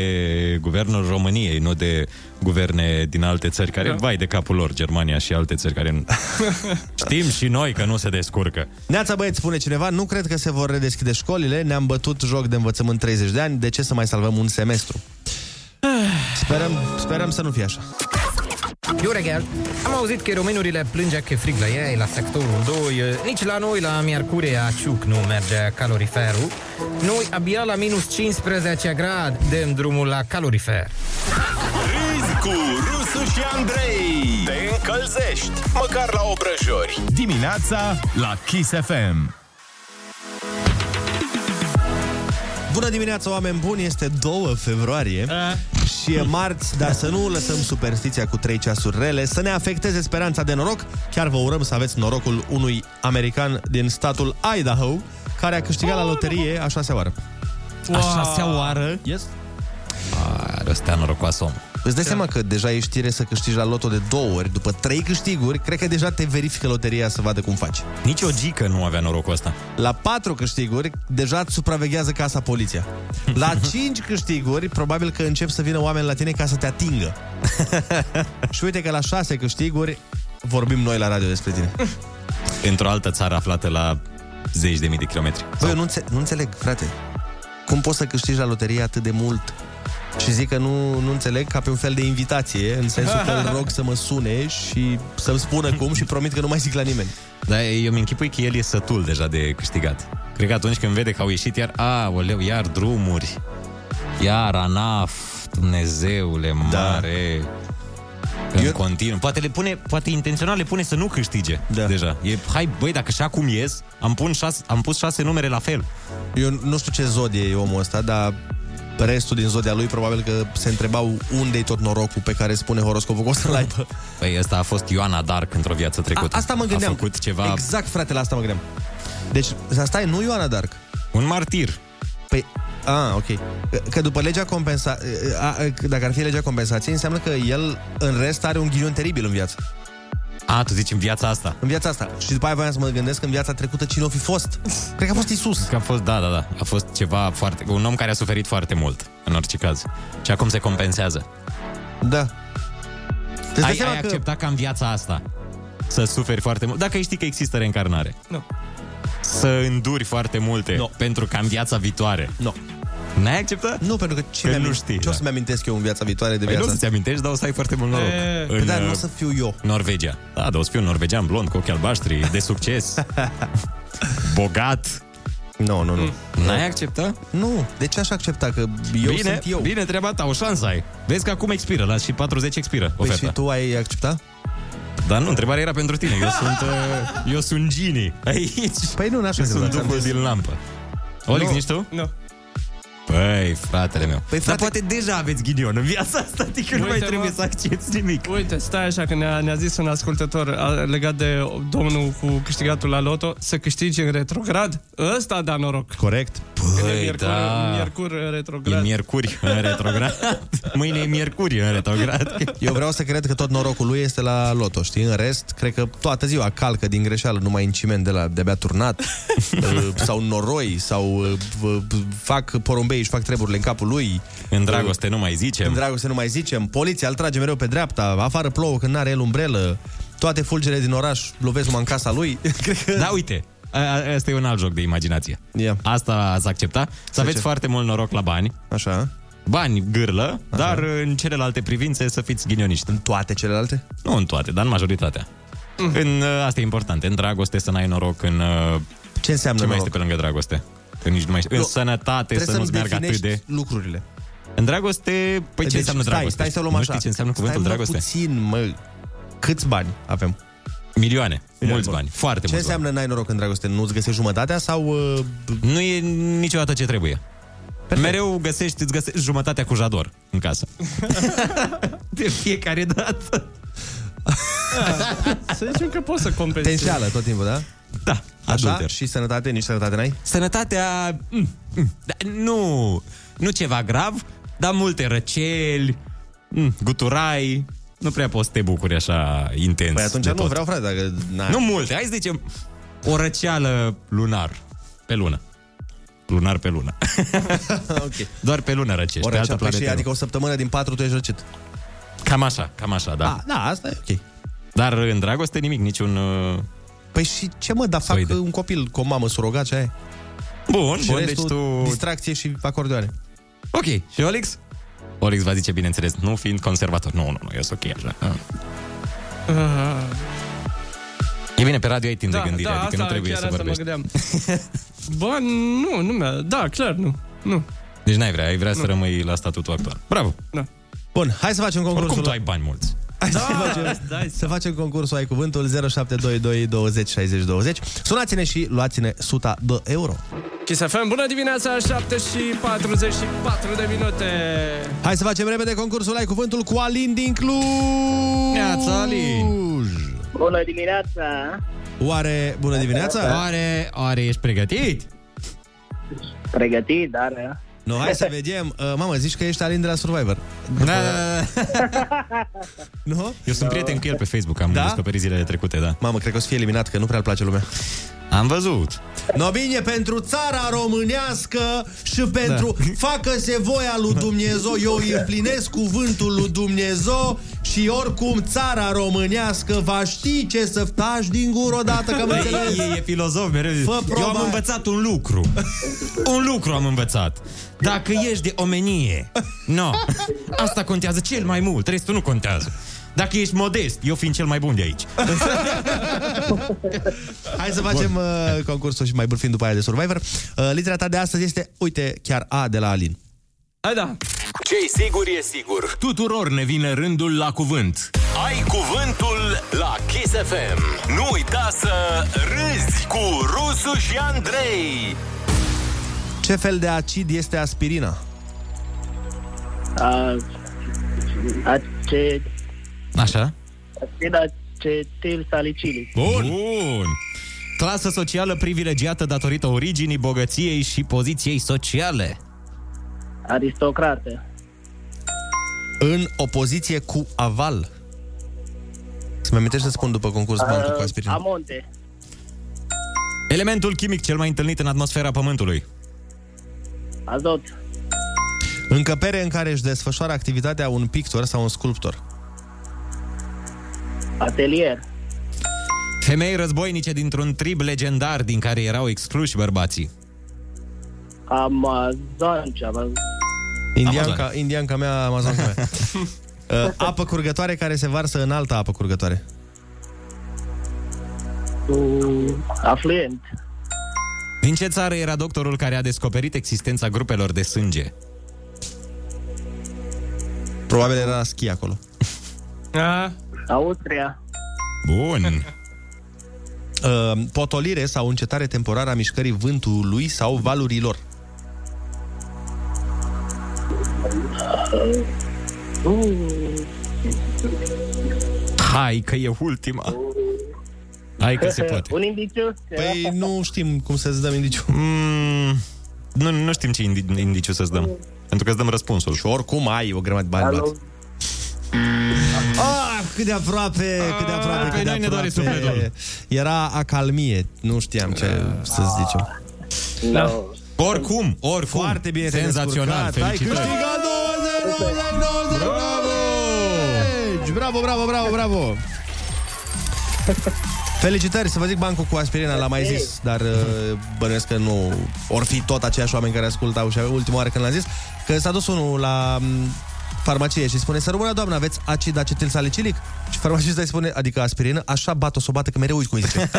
guvernul României, nu de guverne din alte țări care, da. vai de capul lor, Germania și alte țări care nu... Știm și noi că nu se descurcă. Neața, băieți, spune cineva, nu cred că se vor redeschide școlile, ne-am bătut joc de învățământ treizeci de ani, de ce să mai salvăm un semestru? Sperăm, sperăm să nu fie așa. Iureghea, am auzit că romenurile plângea că frig la ei, la sectorul doi. Nici la noi, la Miercurea Ciuc, nu merge caloriferul. Noi abia la minus cincisprezece grade dăm drumul la calorifer. Râzi cu Rusu și Andrei. Te încălzești, măcar la o prăjitură. Brașovi. Dimineața la Kiss F M. Bună dimineața, oameni buni! Este doi februarie A. și e marți, dar să nu lăsăm superstiția cu trei ceasuri rele să ne afecteze speranța de noroc. Chiar vă urăm să aveți norocul unui american din statul Idaho, care a câștigat la loterie a șasea oară. Wow. A șasea oară? Yes. Are o stea norocoasă, om. Îți dai seama că deja ești tire să câștigi la loto de două ori, după trei câștiguri, cred că deja te verifică loteria să vadă cum faci. Nici o gică nu avea norocul ăsta. La patru câștiguri, deja îți supraveghează casa poliția. La cinci câștiguri, probabil că încep să vină oameni la tine ca să te atingă. Și uite că la șase câștiguri, vorbim noi la radio despre tine. Într-o altă țară aflată la zeci de mii de kilometri. Băi, eu nu, înțe- nu înțeleg, frate. Cum poți să câștigi la loterie atât de mult? Și zic că nu, nu înțeleg, ca pe un fel de invitație, în sensul că îl rog să mă sune și să-mi spună cum și promit că nu mai zic la nimeni. Dar eu mi-închipui că el e sătul deja de câștigat. Cred că atunci când vede că au ieșit iar, aoleu, iar drumuri, iar ANAF, Dumnezeule mare... Da. În eu... continuu. Poate le pune, poate intențional le pune să nu câștige, da. Deja. E, hai, băi, dacă și acum ies, am, pun șase, am pus șase numere la fel. Eu nu știu ce zodie e omul ăsta, dar... Restul din zodia lui, probabil că se întrebau unde-i tot norocul pe care spune horoscopul că o să-l aibă. Păi ăsta a fost Ioana Dark într-o viață trecută. A, asta mă gândeam. A făcut ceva... Exact, frate, la asta mă gândeam. Deci, asta e, nu Ioana Dark. Un martir. Păi, a, ok. Că după legea compensației, dacă ar fi legea compensației, înseamnă că el, în rest, are un ghinion teribil în viață. A, tu zici în viața asta. În viața asta. Și după aia voiam să mă gândesc în viața trecută cine o fi fost. Cred că a fost Isus. Că a fost, da, da, da. A fost ceva foarte... Un om care a suferit foarte mult, în orice caz. Și acum se compensează. Da. Ai, ai că... acceptat ca în viața asta să suferi foarte mult. Dacă știi că există reîncarnare. Nu. Să înduri foarte multe. Nu. Pentru ca în viața viitoare. Nu. N-ai acceptat? Nu, pentru că ce, că nu știi, ce da. O să-mi amintesc eu în viața viitoare de păi viața? Nu să-ți amintești, dar o să ai foarte mult noroc. E... În, dar nu o să fiu eu. Norvegia. Da, dar o să fiu un norvegian blond, cu ochii albaștri, de succes, bogat. Nu, nu, nu. N-ai acceptat? Nu. De ce aș accepta? Că eu bine, sunt eu. Bine, treaba ta, o șansă ai. Vezi că acum expiră, la și patruzeci expiră oferta. Păi și tu ai acceptat? Dar nu, întrebarea era pentru tine. Eu sunt, eu sunt Gini aici. Păi nu, n-aș accepta. Sunt după din lampă. Olix, nici tu? Nu. Păi, fratele meu. Păi, frate... Dar poate deja aveți ghinion în viața asta, adică nu mai trebuie mă... să accepti nimic. Uite, stai așa, că ne-a, ne-a zis un ascultător a, legat de domnul cu câștigatul la loto, să câștigi în retrograd. Ăsta da noroc. Corect. Păi, miercuri, da. Miercuri în retrograd. E miercuri în retrograd. Mâine e miercuri în retrograd. Eu vreau să cred că tot norocul lui este la loto, știi? În rest, cred că toată ziua calcă din greșeală numai în ciment de la de-abia turnat, sau noroi, sau fac porumbe și fac treburile în capul lui. În dragoste nu mai zicem. În dragoste nu mai zicem. Poliția îl trage mereu pe dreapta, afară plouă când n-are el umbrelă, toate fulgerele din oraș lovesc numai în casa lui. Da, uite, asta e un alt joc de imaginație. Yeah. Asta ați accepta. Să aveți foarte mult noroc la bani. Așa. Bani gârlă, așa. Dar în celelalte privințe să fiți ghinioniști. În toate celelalte? Nu în toate, dar în majoritatea. Mm. În, asta e important. În dragoste să n-ai noroc. În, ce înseamnă ce noroc? Ce mai este pe lângă dragoste? Că nici nu mai știu. În sănătate să nu-ți meargă atât de... lucrurile. În dragoste... Păi ce deci, înseamnă stai, dragoste? Stai să luăm așa. Nu știi ce înseamnă cuvântul stai dragoste? Stai puțin, mă. Câți bani avem? Milioane. Milioane mulți bani. Foarte mulți. Ce înseamnă bani. N-ai noroc în dragoste? Nu-ți găsești jumătatea sau... Uh... Nu e niciodată ce trebuie. Perfect. Mereu găsești, îți găsești jumătatea cu Jador în casă. De fiecare dată. Să zicem că poți să compensezi. Te înșeală tot timpul, da? Da. Așa? Adulter. Și sănătate? Nici sănătate n-ai? Sănătatea... Mm, mm. Da, nu, nu ceva grav, dar multe răceli, mm, guturai, nu prea poți să te bucuri așa intens. Păi atunci nu tot. Vreau, frate, dacă... N-ai. Nu multe, hai să zicem o răceală lunar, pe lună. Lunar pe lună. Okay. Doar pe lună răcești, pe altă planetă. Adică o săptămână din patru tu ești răcit. Cam așa, cam așa, da. A, da, asta e ok. Dar în dragoste nimic, niciun... Uh... Păi și ce mă, dar fac Soide. Un copil cu o mamă surogat, ce aia e? Bun, și bun, deci tu... distracție și acordeoane. Ok, și Olix? Olix va zice, bineînțeles, nu fiind conservator. Nu, nu, nu, eu sunt ok așa. Ah. Uh... E bine, pe radio ai timp da, de gândire, da, adică asta, nu trebuie să vorbești. Bă, nu, nu mi-a... Da, clar, nu, nu. Deci n-ai vrea, ai vrea nu. Să rămâi la statutul actual. Bravo! Da. Bun, hai să facem concursul. Oricum tu ai bani mulți. Da, să, facem, da, să facem concursul Ai Cuvântul zero șapte doi doi douăzeci șaizeci douăzeci. Sunați-ne și luați-ne suta de euro. Kiss F M, bună dimineața, șapte și patruzeci și patru de minute. Hai să facem repede concursul Ai Cuvântul cu Alin din Cluj. Neața, Alin. Bună dimineața. Oare, bună dimineața. Oare, oare ești pregătit? Pregătit, dar... No, hai să vedem. Uh, mamă, zici că ești Alin de la Survivor. Da, da, da. Nu? Eu sunt prieten cu el pe Facebook, am da? descoperit zilele trecute, da. Mamă, cred că o să fie eliminat, că nu prea îl place lumea. Am văzut. No, bine, pentru țara românească și pentru da. facă-se voia lui Dumnezeu, eu îi împlinesc cuvântul lui Dumnezeu și oricum țara românească va ști ce să taci din gură odată, că mă înțelegi. E, e filozof, mereu. Eu am învățat un lucru. Un lucru am învățat. Dacă ești de omenie, no, asta contează cel mai mult, restul nu contează. Dacă ești modest, eu fiind cel mai bun de aici. Hai să facem uh, concursul și mai bun fiind după aia de Survivor. Uh, litera ta de astăzi este, uite, chiar A de la Alin. Hai da! Ce-i sigur e sigur. Tuturor ne vine rândul la cuvânt. Ai cuvântul la Kiss F M. Nu uita să râzi cu Rusu și Andrei. Ce fel de acid este aspirina? A... Acid... Așa. Acetil salicilic. Bun. Bun. Clasă socială privilegiată datorită originii, bogăției și poziției sociale. Aristocrate. În opoziție cu aval. Să-mi amintești să spun după concurs bantul cu aspirină. Amonte. Elementul chimic cel mai întâlnit în atmosfera Pământului. Azot. Încăpere în care își desfășoară activitatea un pictor sau un sculptor. Atelier. Femei războinice dintr-un trib legendar din care erau excluși bărbații. Amazonca. Indianca, indianca mea, amazonca mea. uh, apă curgătoare care se varsă în alta apă curgătoare. Uh, afluent. Din ce țară era doctorul care a descoperit existența grupelor de sânge? Probabil era la schi acolo. Ah. Austria. Bun. uh, Potolire sau încetare temporară a mișcării vântului sau valurilor. Hai că e ultima. Hai că se poate. Un indiciu? Păi nu știm cum să-ți dăm indiciu. mm, nu, nu știm ce indi- indiciu să-ți dăm. Pentru că îți dăm răspunsul. Și oricum ai o grămadă de bani. Ah, cât de aproape, cât de aproape, cât de aproape. Ne doare sufletul. Era acalmie, nu știam ce uh, să zicem. Da. Oricum, oricum, foarte bine, senzațional, felicitări. Ai câștigat douăzeci nouăzeci nouăzeci. Bravo, bravo, bravo, bravo. Felicitări, să vă zic bancul cu aspirina, l-am mai zis, dar bănuiesc că nu or fi tot aceiași oameni care ascultau și ultima oară când l-am zis, că s-a dus unul la farmacie și spune: să rămână, doamnă, aveți acid acetil salicilic? Și farmacistul îi spune: adică aspirină? Așa bat-o, s-o bată, că mereu uiți cum îi zice.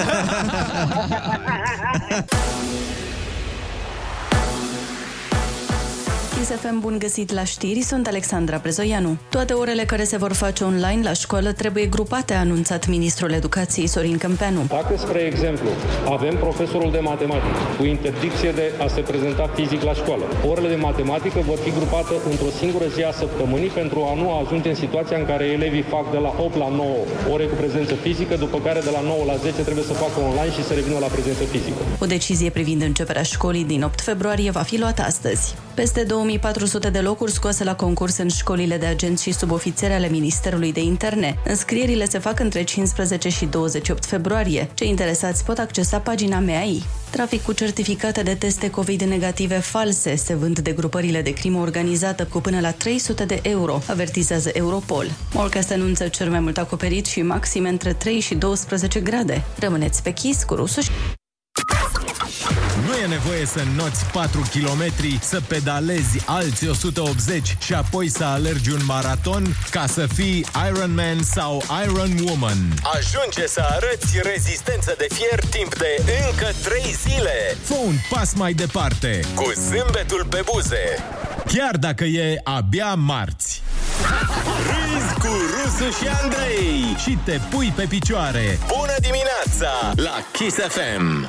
F M, bun găsit la știri, sunt Alexandra Prezoianu. Toate orele care se vor face online la școală trebuie grupate, a anunțat ministrul educației Sorin Câmpeanu. Dacă, spre exemplu, avem profesorul de matematică cu interdicție de a se prezenta fizic la școală, orele de matematică vor fi grupate într-o singură zi a săptămânii pentru a nu ajunge în situația în care elevii fac de la opt la nouă ore cu prezență fizică, după care de la nouă la zece trebuie să facă online și să revină la prezență fizică. O decizie privind începerea școlii din opt februarie va fi luată astăzi. Peste două mii patru sute de locuri scoase la concurs în școlile de agenți și subofițeri ale Ministerului de Interne. Înscrierile se fac între cincisprezece și douăzeci și opt februarie. Cei interesați pot accesa pagina M A I. Trafic cu certificate de teste COVID negative false se vând de grupările de crimă organizată cu până la trei sute de euro, avertizează Europol. Morecast anunță cel mai mult acoperit și maxime între trei și douăsprezece grade. Rămâneți pe Kiss cu Rusu și... Nu e nevoie să înnoți patru kilometri, să pedalezi alți o sută optzeci și apoi să alergi un maraton ca să fii Iron Man sau Iron Woman. Ajunge să arăți rezistență de fier timp de încă trei zile. Fă un pas mai departe, cu zâmbetul pe buze, chiar dacă e abia marți. Râzi cu Rusu și Andrei și te pui pe picioare. Bună dimineața la Kiss F M.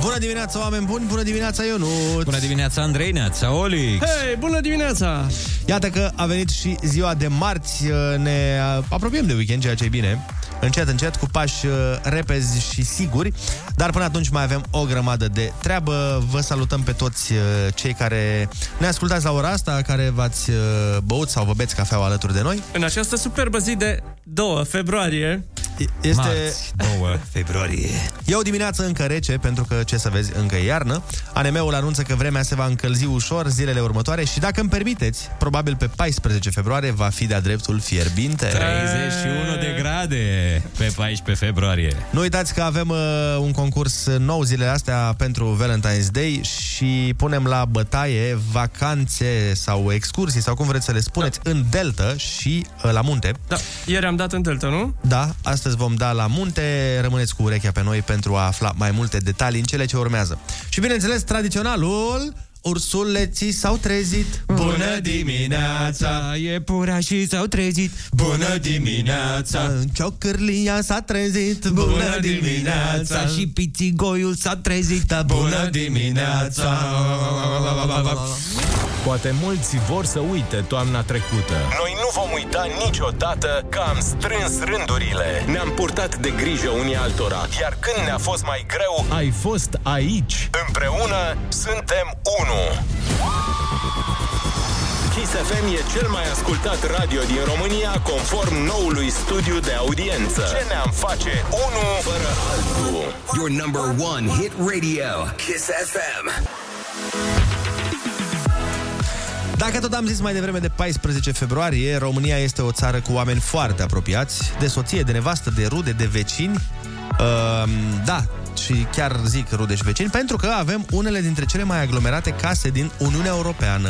Bună dimineața, oameni buni! Bună dimineața, Ionuț! Bună dimineața, Andrei, neața, Olix! Hei, bună dimineața! Iată că a venit și ziua de marți, ne apropiem de weekend, ceea ce e bine, încet, încet, cu pași repezi și siguri, dar până atunci mai avem o grămadă de treabă. Vă salutăm pe toți cei care ne ascultați la ora asta, care v-ați băut sau vă beți cafeaua alături de noi. În această superbă zi de doi februarie... Este marți, doi februarie. E o dimineață încă rece, pentru că, ce să vezi, încă e iarnă. A N M-ul anunță că vremea se va încălzi ușor zilele următoare și, dacă îmi permiteți, probabil pe paisprezece februarie va fi de-a dreptul fierbinte. treizeci și unu de grade pe paisprezece februarie. Nu uitați că avem uh, un concurs nou zilele astea pentru Valentine's Day și punem la bătaie vacanțe sau excursii sau cum vreți să le spuneți, da, în delta și uh, la munte. Da, ieri am dat în delta, nu? Da, astăzi vom da la munte, rămâneți cu urechea pe noi pentru a afla mai multe detalii în cele ce urmează. Și bineînțeles, tradiționalul, ursuleții s-au trezit. Bună dimineața, iepurașii s-au trezit. Bună dimineața, ciocârlia s-a trezit. Bună dimineața, și pițigoiul s-a trezit. Bună dimineața. Poate mulți vor să uite toamna trecută. Noi nu vom uita niciodată că am strâns rândurile. Ne-am purtat de grijă unii altora. Iar când ne-a fost mai greu, ai fost aici. Împreună suntem unu. Kiss F M e cel mai ascultat radio din România, conform noului studiu de audiență. Ce ne-am face unul fără altul? Your number one hit radio, Kiss F M. Dacă tot am zis mai devreme de paisprezece februarie, România este o țară cu oameni foarte apropiați, de soție, de nevastă, de rude, de vecini. Uh, da, și chiar zic rude și vecini, pentru că avem unele dintre cele mai aglomerate case din Uniunea Europeană.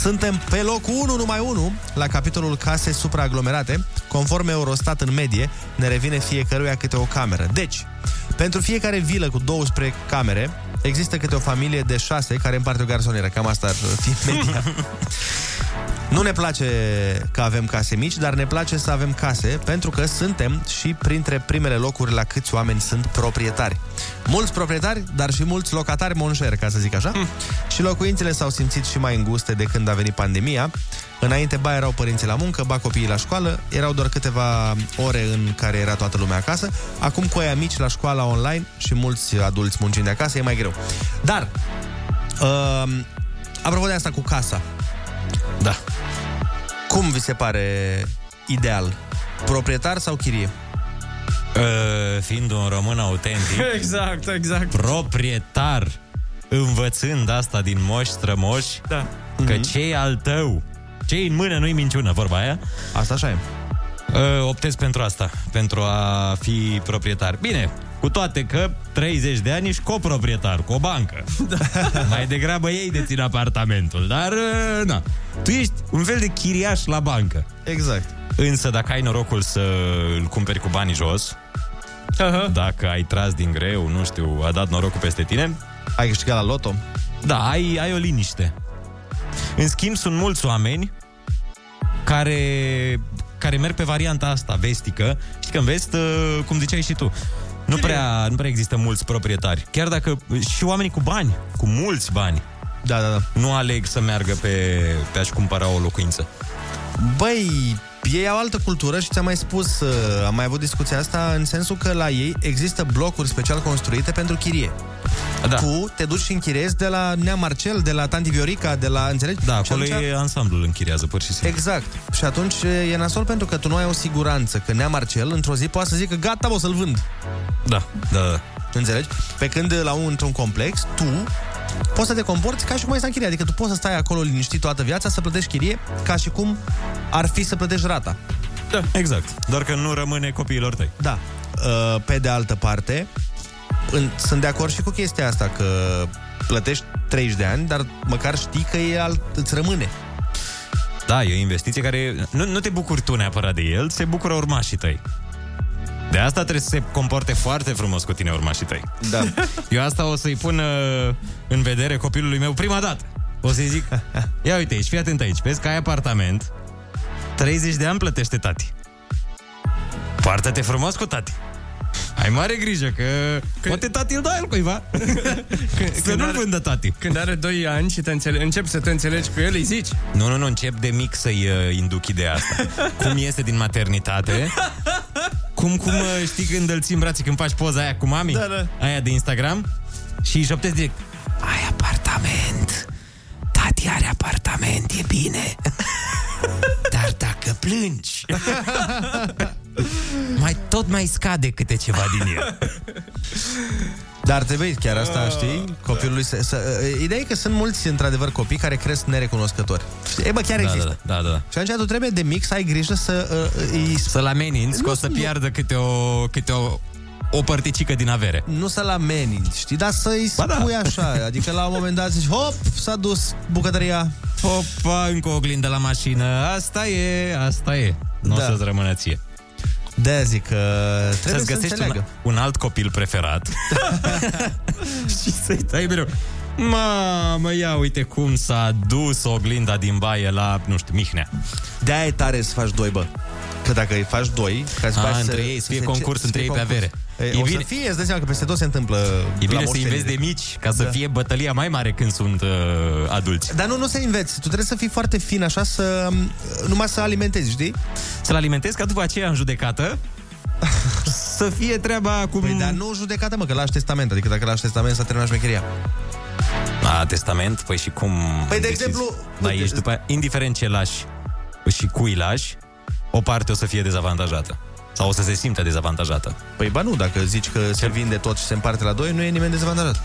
Suntem pe locul unu, numai unu, la capitolul case supraaglomerate. Conform Eurostat, în medie, ne revine fiecăruia câte o cameră. Deci, pentru fiecare vilă cu douăsprezece camere, există câte o familie de șase care împarte o garsonieră. Cam asta ar fi media. Nu ne place că avem case mici, dar ne place să avem case, pentru că suntem și printre primele locuri la câți oameni sunt proprietari. Mulți proprietari, dar și mulți locatari monșer, ca să zic așa. Mm. Și locuințele s-au simțit și mai înguste de când a venit pandemia. Înainte, ba erau părinții la muncă, ba copiii la școală, erau doar câteva ore în care era toată lumea acasă. Acum cu aia mici la școala online și mulți adulți muncind de acasă, e mai greu. Dar, uh, apropo de asta cu casa, da, cum vi se pare ideal? Proprietar sau chirie? Uh, fiind un român autentic. Exact, exact. Proprietar, învățând asta din moși strămoși, da, că mm-hmm. ce-i al tău, ce-i în mână nu-i minciună, vorba aia. Asta așa e. Uh, optez pentru asta, pentru a fi proprietar. Bine, cu toate că treizeci de ani ești coproprietar, cu o bancă. Da. Mai degrabă ei dețin apartamentul, dar uh, na. Tu ești un fel de chiriaș la bancă. Exact. Însă dacă ai norocul să îl cumperi cu banii jos, uh-huh. dacă ai tras din greu, nu știu, a dat norocul peste tine, ai câștigat la loto. Da, ai, ai o liniște. În schimb, sunt mulți oameni care... care merg pe varianta asta vestică. Știi că în vest, cum ziceai și tu, nu prea, nu prea există mulți proprietari. Chiar dacă și oamenii cu bani, cu mulți bani, da, da, da, nu aleg să meargă pe, pe a-și cumpăra o locuință. Băi, ei au altă cultură și ți-am mai spus, am mai avut discuția asta, în sensul că la ei există blocuri special construite pentru chirie. Da. Tu te duci și închiriezi de la Nea Marcel, de la Tanti Viorica, de la, înțelegi? Da, acolo atunci... e ansamblul închiriază, pur și simplu. Exact. Și atunci e nasol, pentru că tu nu ai o siguranță că Nea Marcel într-o zi poate să zică gata, o să-l vând. Da, da, da. Înțelegi? Pe când la un, într-un complex, tu poți să te comporți ca și cum ai stat în chirie. Adică tu poți să stai acolo liniștit toată viața, să plătești chirie ca și cum ar fi să plătești rata. Da, exact. Doar că nu rămâne copiilor tăi. Da. Pe de altă parte, sunt de acord și cu chestia asta, că plătești treizeci de ani, dar măcar știi că e alt, îți rămâne. Da, e o investiție care nu, nu te bucuri tu neapărat de el, se bucură urmașii tăi. De asta trebuie să se comporte foarte frumos cu tine urmașii tăi. Da. Eu asta o să-i pun uh, în vedere copilului meu prima dată. O să-i zic, ia uite aici, fii atent aici, vezi că ai apartament, treizeci de ani plătește tati. Poartă-te frumos cu tati. Ai mare grijă, că... Când... poate tati îl dă el cuiva. Când, să nu-l vândă tati. Când are doi ani și te înțele... începi să te înțelegi cu el, îi zici? Nu, nu, nu, încep de mic să-i uh, induc ideea asta. Cum iese din maternitate... Cum, cum, știi, când îl ții în brațe, când faci poza aia cu mami? Da, da. Aia de Instagram? Și îi șoptezi direct, ai apartament. Tati are apartament, e bine. Dar dacă plângi... mai tot mai scade câte ceva din el. Dar trebuie chiar asta, știi? Copilului să, să, ideea e că sunt mulți, într-adevăr, copii care cresc nerecunoscători. E, bă, chiar da, există. Da, da, da. Și atunci tu trebuie de mic să ai grijă să... Uh, să-l ameninți, că o să piardă câte o... Câte o... o părticică din avere. Nu să-l ameninți, știi? Dar să-i ba spui da. Așa. Adică la un moment dat zici, hop, s-a dus bucătăria. Opa, încă o oglindă la mașină. Asta e, asta e. Nu da. O să-ți rămână ție. De-aia zic că trebuie să-ți găsești să un, un alt copil preferat. Și să-i dai mereu. Mamă, ia uite cum s-a dus oglinda din baie la, nu știu, Mihnea. De-aia e tare să faci doi, bă. Că dacă îi faci doi, ca să faci între ei, să fie concurs între ei pe avere. E, o bine, să fie, îți dai seama că peste tot se întâmplă. E bine să înveți de mici, ca să da. Fie bătălia mai mare când sunt uh, adulți. Dar nu, nu se înveți, tu trebuie să fii foarte fin, așa, să numai să alimentezi, știi? Să-l alimentezi, ca după aceea în judecată să fie treaba cum... Păi, dar nu judecată, mă, că lași testament. Adică dacă lași testament, s-a terminat șmecheria. A, testament? Păi și cum... Păi, de exemplu... Da, ești după, indiferent ce lași și cui lași, o parte o să fie dezavantajată. Sau o să se simtă dezavantajată. Păi ba nu, dacă zici că se vinde tot și se împarte la doi, nu e nimeni dezavantajat.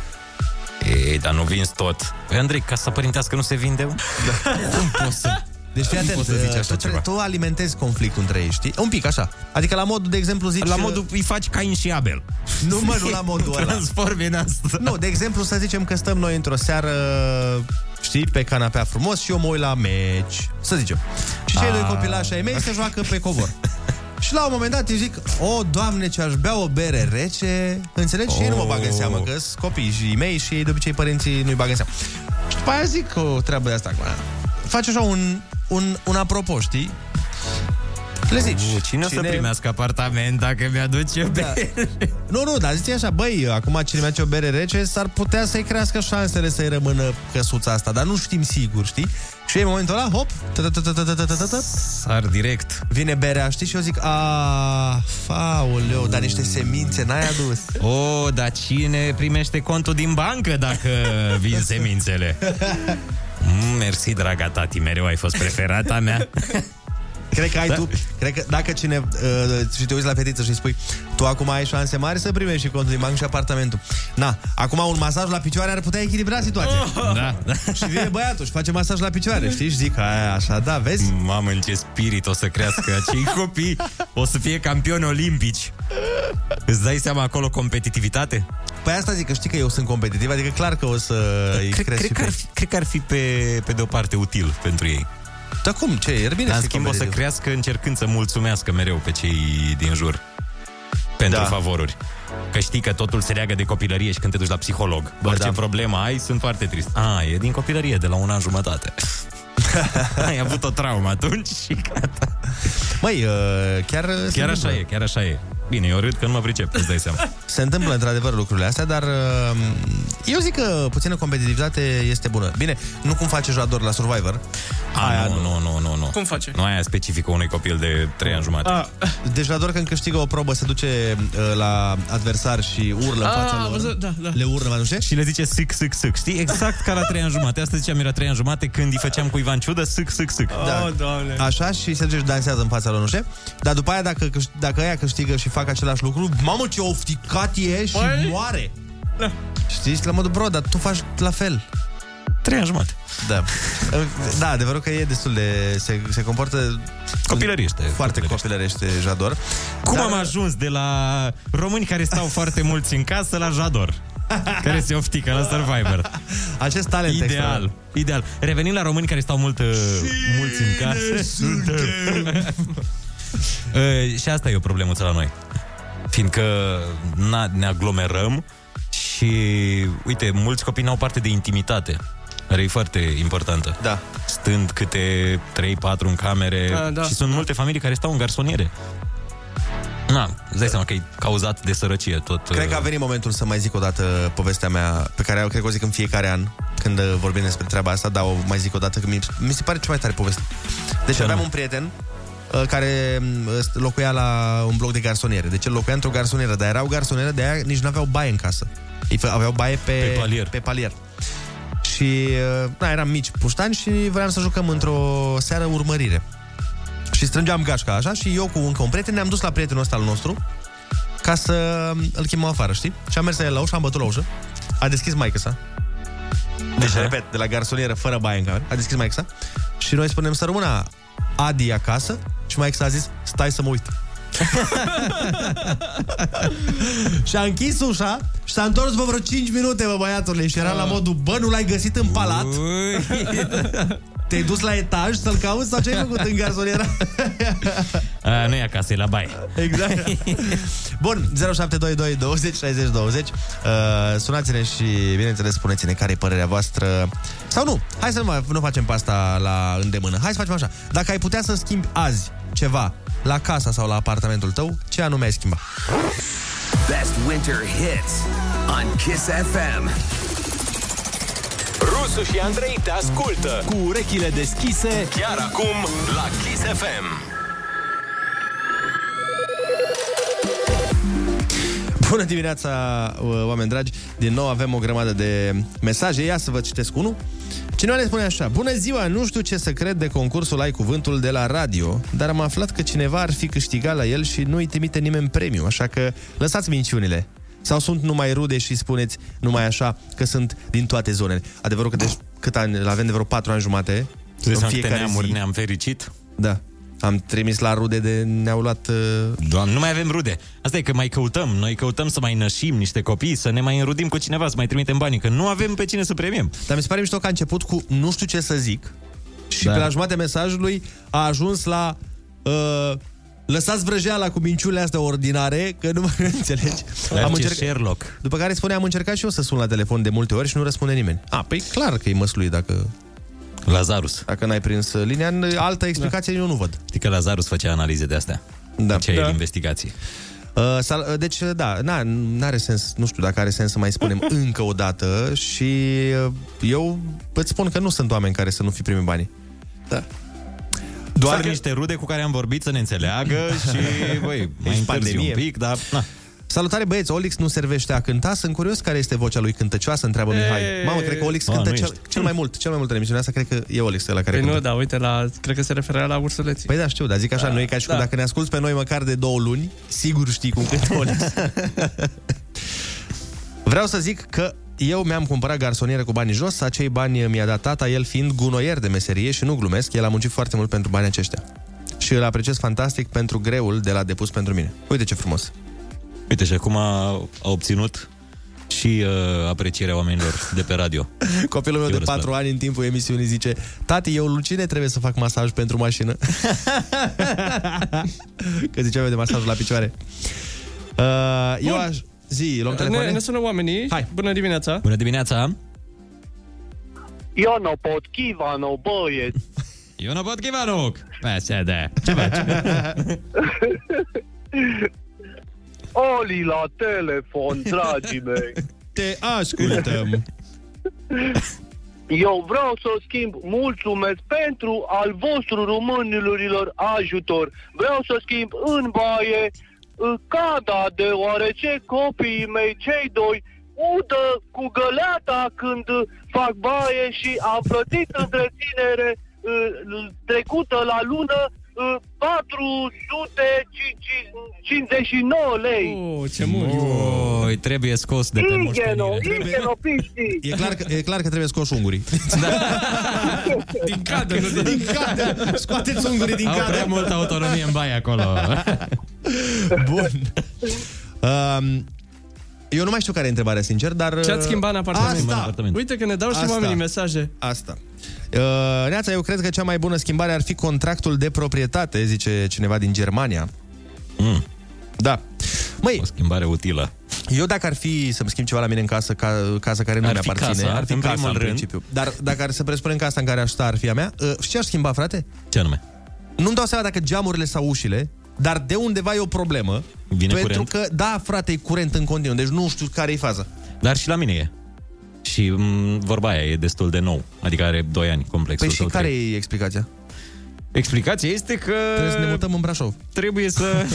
Ei, dar nu vinzi tot. Păi, Andrei, casa părintească nu se vinde? Da. Cum poți să... Deci fii atent, tu, tre- tu alimentezi conflictul între ei, știi? Un pic, așa. Adică la modul, de exemplu, zici... La modul, îi faci Cain și Abel. Nu, mă, nu la modul ăla. Transformi în asta. Nu, de exemplu, să zicem că stăm noi într-o seară... știi, pe canapea frumos și eu mă uit la meci, să zicem. Și cei doi copilași ai mei se joacă pe covor. Și la un moment dat îi zic, o, Doamne, ce aș bea o bere rece, înțelegi? Oh. Și ei nu mă bagă în seamă, că sunt copii și mei și ei de obicei părinții nu-i bagă în seamă. Și după aia zic o treabă de asta. Faci așa un, un, un apropo, știi? Le zici. Cine, cine o să primească apartament dacă mi-aduce o bere? Da. Nu, nu, dar zici așa, băi, acum cine mi-aduce o bere rece, s-ar putea să-i crească șansele să-i rămână căsuța asta, dar nu știm sigur, știi? Și în momentul ăla, hop, sar direct. Vine berea, știi? Și eu zic, a, faoleu, dar niște semințe n-ai adus. O, dar cine primește contul din bancă dacă vin semințele? Mersi, draga tati, mereu ai fost preferata mea. Cred că ai da. Tu, cred că dacă cine uh, și te uiți la fetiță și spui, tu acum ai șanse mari să primești și contul din bancă și apartamentul. Na, acum un masaj la picioare ar putea echilibra situația. Oh! Da. Și vine băiatul și face masaj la picioare, știi? Și zic, aia, așa, da, vezi? Mamă, în ce spirit o să crească acei copii, o să fie campioni olimpici. Îți dai seama acolo competitivitate? Păi asta zic, că știi că eu sunt competitiv, adică clar că o să îi cresc și pe... Cred că ar fi pe, pe de o parte util pentru ei. Dar cum? Ce? E bine. Dar în schimb o să crească încercând să mulțumească mereu pe cei din jur pentru da. favoruri. Că știi că totul se leagă de copilărie și când te duci la psiholog. Bă, orice da. problemă ai, sunt foarte trist. A, e din copilărie, de la un an jumătate. Ai avut o traumă atunci și gata. Măi, chiar... Chiar așa e, chiar așa e. Bine, eu râd că nu mă pricep, îți dai seama. Se întâmplă într-adevăr lucrurile astea, dar eu zic că puțină competitivitate este bună. Bine, nu cum face Jador la Survivor. Aia, nu, nu, nu, nu, nu. Cum face? Nu aia specifică unui copil de trei ani jumate. A. Deci Jador când câștigă o probă se duce la adversar și urlă în fața lor. Văzut, da, da. Le urlă, nu știu? Și le zice sâc, sâc, sâc. Știi? Exact ca la trei ani jumate. Asta ziceam, era trei ani jumate când îi făceam cuiva în ciudă, sâc, sâc, sâc. Oh, Doamne. Așa, și se duce și dansează în fața lor, nu știu? Dar după aia dacă dacă aia câștigă și fac același lucru, mamă ce ofticat e și păi... moare. Da. Știi, la modul, bro, dar tu faci la fel. Trei ani jumate. Da. Da, adevărul că e destul de... Se, se comportă... Copilărește. Foarte copilărește, Jador. Cum dar... am ajuns de la români care stau foarte mulți în casă la Jador, care se oftică la Survivor. Acest talent ideal, extra. Ideal. Revenim la români care stau mult, mulți în casă. Uh, și asta e o problemuță la noi. Fiindcă na, ne aglomerăm și, uite, mulți copii n-au parte de intimitate. care e foarte importantă. Da. Stând câte trei patru în camere, da, da, și sunt da. multe familii care stau în garsoniere. Na, îți dai seama că e cauzat de sărăcie tot. Cred că a venit momentul să mai zic o dată povestea mea, pe care eu cred că o zic în fiecare an când vorbim despre treaba asta, dar o mai zic o dată, că mi, mi se pare cea mai tare poveste. Deci ce aveam nu? un prieten uh, care locuia la un bloc de garsoniere. Deci el locuia într-o garsonieră, dar erau garsoniere de aia, nici nu aveau baie în casă. Ei aveau baie pe, pe palier. Pe palier. Și uh, na, eram mici puștani și vreau să jucăm într-o seară urmărire. Și strângeam gașca, așa, și eu cu încă un prieten ne-am dus la prietenul ăsta al nostru ca să îl chemăm afară, știi? Și am mers la el la ușă, am bătut la ușă, a deschis maică-sa. Deci, aha, repet, de la garsonieră, fără baie în cameră, a deschis maică-sa și noi spunem să rămână Adi acasă și maică-sa a zis, stai să mă uit. Și a închis ușa și s-a întors după vreo cinci minute, bă, băiatule, și era la modul, bă, nu l-ai găsit în palat? Te-ai dus la etaj să-l cauți sau ce-ai făcut în garsoniera? A, nu e acasă, e la baie. Exact. Bun, zero șapte doi doi douăzeci șaizeci douăzeci. Uh, sunați-ne și, bineînțeles, spuneți-ne care e părerea voastră. Sau nu, hai să nu, nu facem pe asta la îndemână. Hai să facem așa. Dacă ai putea să schimbi azi ceva la casa sau la apartamentul tău, ce anume ai schimba? Best Winter Hits on Kiss F M. Rusu și Andrei te ascultă cu urechile deschise chiar acum la Kiss F M. Bună dimineața, oameni dragi! Din nou avem o grămadă de mesaje. Ia să vă citesc unul. Cineva ne spune așa: bună ziua, nu știu ce să cred de concursul Ai Cuvântul de la radio, dar am aflat că cineva ar fi câștigat la el și nu-i trimite nimeni premiu, așa că lăsați minciunile. Sau sunt numai rude și spuneți numai așa că sunt din toate zonele. Adevărul că deci, cât ani, avem de vreo patru ani jumate. În fiecare neamuri zi ne-am fericit. Da, am trimis la rude de, ne-au luat uh... Doamne, nu mai avem rude. Asta e că mai căutăm, noi căutăm să mai nășim niște copii, să ne mai înrudim cu cineva, să mai trimitem banii, că nu avem pe cine să premiem. Dar mi se pare mișto că a început cu nu știu ce să zic și da. pe la jumătatea mesajului a ajuns la uh... lăsați vrăjeala cu minciunile astea ordinare, că nu mă înțelegi. Am încercat. După care spune, am încercat și eu să sun la telefon de multe ori și nu răspunde nimeni. A, păi clar că e măslui dacă... Lazarus. Dacă n-ai prins linia, altă explicație da. eu nu văd. Știi că Lazarus făcea analize de astea. Da. Făcea da. el investigații. Uh, sal- deci, da, na, n-are sens, nu știu dacă are sens să mai spunem încă o dată și eu îți spun că nu sunt oameni care să nu fi primit banii. Da. Doar niște rude cu care am vorbit să ne înțeleagă și, băi, mai întârzi un pic, dar... Na. Salutare, băieți, Olix nu servește a cânta, sunt curios care este vocea lui cântăcioasă, întreabă Mihai. Mamă, cred că Olix a, cântă cel, cel mai mult, cel mai mult în emisiunea asta, cred că e Olix ăla care păi cântă. Nu, da, uite, la, cred că se referea la ursuleții. Păi da, știu, dar zic așa, da, nu e ca și da. cu dacă ne asculti pe noi măcar de două luni, sigur știi cum cântă Olix. Vreau să zic că eu mi-am cumpărat garsonieră cu banii jos, acei bani mi-a dat tata, el fiind gunoier de meserie și nu glumesc, el a muncit foarte mult pentru banii aceștia. Și îl apreciez fantastic pentru greul de la depus pentru mine. Uite ce frumos! Uite și acum a, a obținut și uh, aprecierea oamenilor de pe radio. Copilul meu de patru ani în timpul emisiunii zice: tati, eu Lucine trebuie să fac masaj pentru mașină. Că ziceam eu de masajul la picioare. Uh, eu aș... Zi, luăm telefoane? Ne, ne sună oamenii. Hai. Bună dimineața. Bună dimineața. Eu nu pot chivanu, băieți. Eu nu pot chivanu. Așa, da. Ce faci? Oli la telefon, dragii mei. Te ascultăm. Eu vreau să schimb mulțumesc pentru al vostru românilurilor ajutor. Vreau să schimb în baie cada, deoarece copiii mei, cei doi, udă cu găleata când fac baie și am plătit întreținere trecută la lună patru sute cincizeci și nouă lei. Oh, ce mult! Oh, trebuie scos de pe moștenire. E clar că, e clar că trebuie scos ungurii. Da. Din cadă, nu din cadă. Scoateți ungurii din cadă. Au prea multă autonomie în baie acolo. Bun. Um, eu nu mai știu care e întrebarea, sincer, dar... Ce-ați schimbat în apartament? Asta. Uite că ne dau și Asta. oamenii mesaje. Asta. Uh, Neața, eu cred că cea mai bună schimbare ar fi contractul de proprietate, zice cineva din Germania. Mm. Da. Măi, o schimbare utilă. Eu dacă ar fi să-mi schimb ceva la mine în casă, ca, casă care nu mi aparține, casa, ar fi în casa, primul în principiu. Dar dacă ar să presupunem că asta în care aș sta ar fi a mea, uh, știi ce aș schimba, frate? Ce anume? Nu-mi dau seama dacă geamurile sau ușile, dar de undeva e o problemă. Vine pentru curent? Că, da, frate, e curent în continuu, deci nu știu care e faza. Dar și la mine e. Și m- vorba aia e destul de nou, adică are doi ani complexul. Păi și care trei. E explicația? Explicația este că... Trebuie să ne mutăm în Brașov. Trebuie să...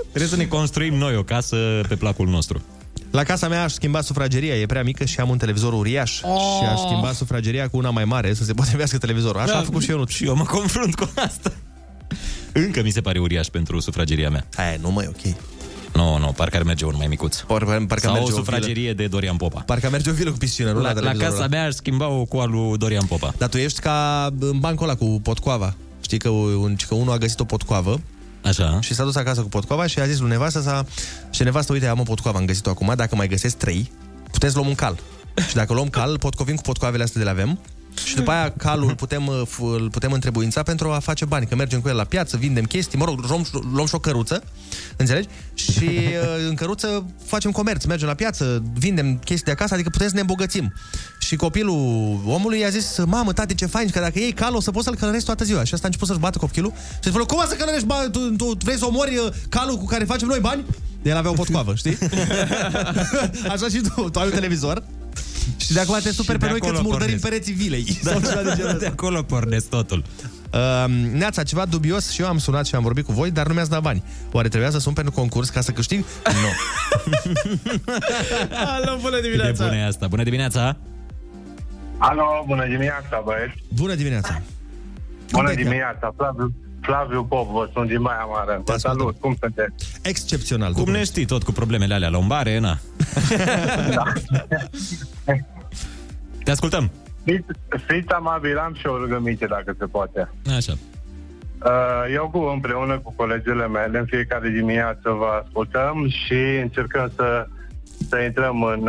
trebuie să ne construim noi o casă pe placul nostru. La casa mea aș schimba sufrageria, e prea mică și am un televizor uriaș. Oh. Și aș schimba sufrageria cu una mai mare, să se potrivească televizorul. Așa da, am făcut și eu. Și eu mă confrunt cu asta. Încă mi se pare uriaș pentru sufrageria mea. Aia, nu mai ok. Nu, no, nu, no, parcă ar merge un mai micuț. Parcă, parcă sau o sufragerie o de Dorian Popa. Parcă merge o vilă cu piscină, nu? La, la, la casa la. Mea aș schimba-o cu al lui Dorian Popa. Dar tu ești ca în bancul ăla cu potcoava. Știi că, un, că unul a găsit o potcoavă. Așa. Și s-a dus acasă cu potcoava și a zis lui nevastă sa: și nevastă, uite, am o potcoavă, am găsit-o acum. Dacă mai găsesc trei, putem să luăm un cal. Și dacă luăm cal, potcovim cu potcoavele astea de la avem. Și după aia calul putem, îl putem întrebuința pentru a face bani, că mergem cu el la piață, vindem chestii, mă rog, luăm și o căruță, înțelegi? Și în căruță facem comerț, mergem la piață, vindem chestii de acasă, adică putem să ne îmbogățim. Și copilul omului i-a zis: mamă, tati, ce fain, că dacă iei calul o să poți să-l călărești toată ziua. Și asta a început să-și bată copilul și a zis: cum să călărești, ba, tu, tu vrei să omori calul cu care facem noi bani? El avea o potcoavă, știi? Așa și tu, tu ai un televizor. Și de acum te super pe noi că îți murdărim pereții vilei. Da, da, de acolo pornesc totul. Uh, Neața, ceva dubios și eu am sunat și am vorbit cu voi, dar nu mi-ați dat bani. Oare trebuia să sun pentru concurs ca să câștig? Nu. Alo, bună dimineața! Bună asta. Bună dimineața! Alo, bună dimineața, băieți! Bună dimineața! Bună dimineața, Flaviu, Flaviu Pop, vă sunt din Maia Mare. Vă salut, cum sunteți? Excepțional. Cum ne știi tot cu problemele alea lombare, na? Da. Te ascultăm. Fiți, fiți amabil, am și o rugăminte, dacă se poate. Așa. Eu cu, împreună cu colegele mele, în fiecare dimineață vă ascultăm și încercăm să, să intrăm în,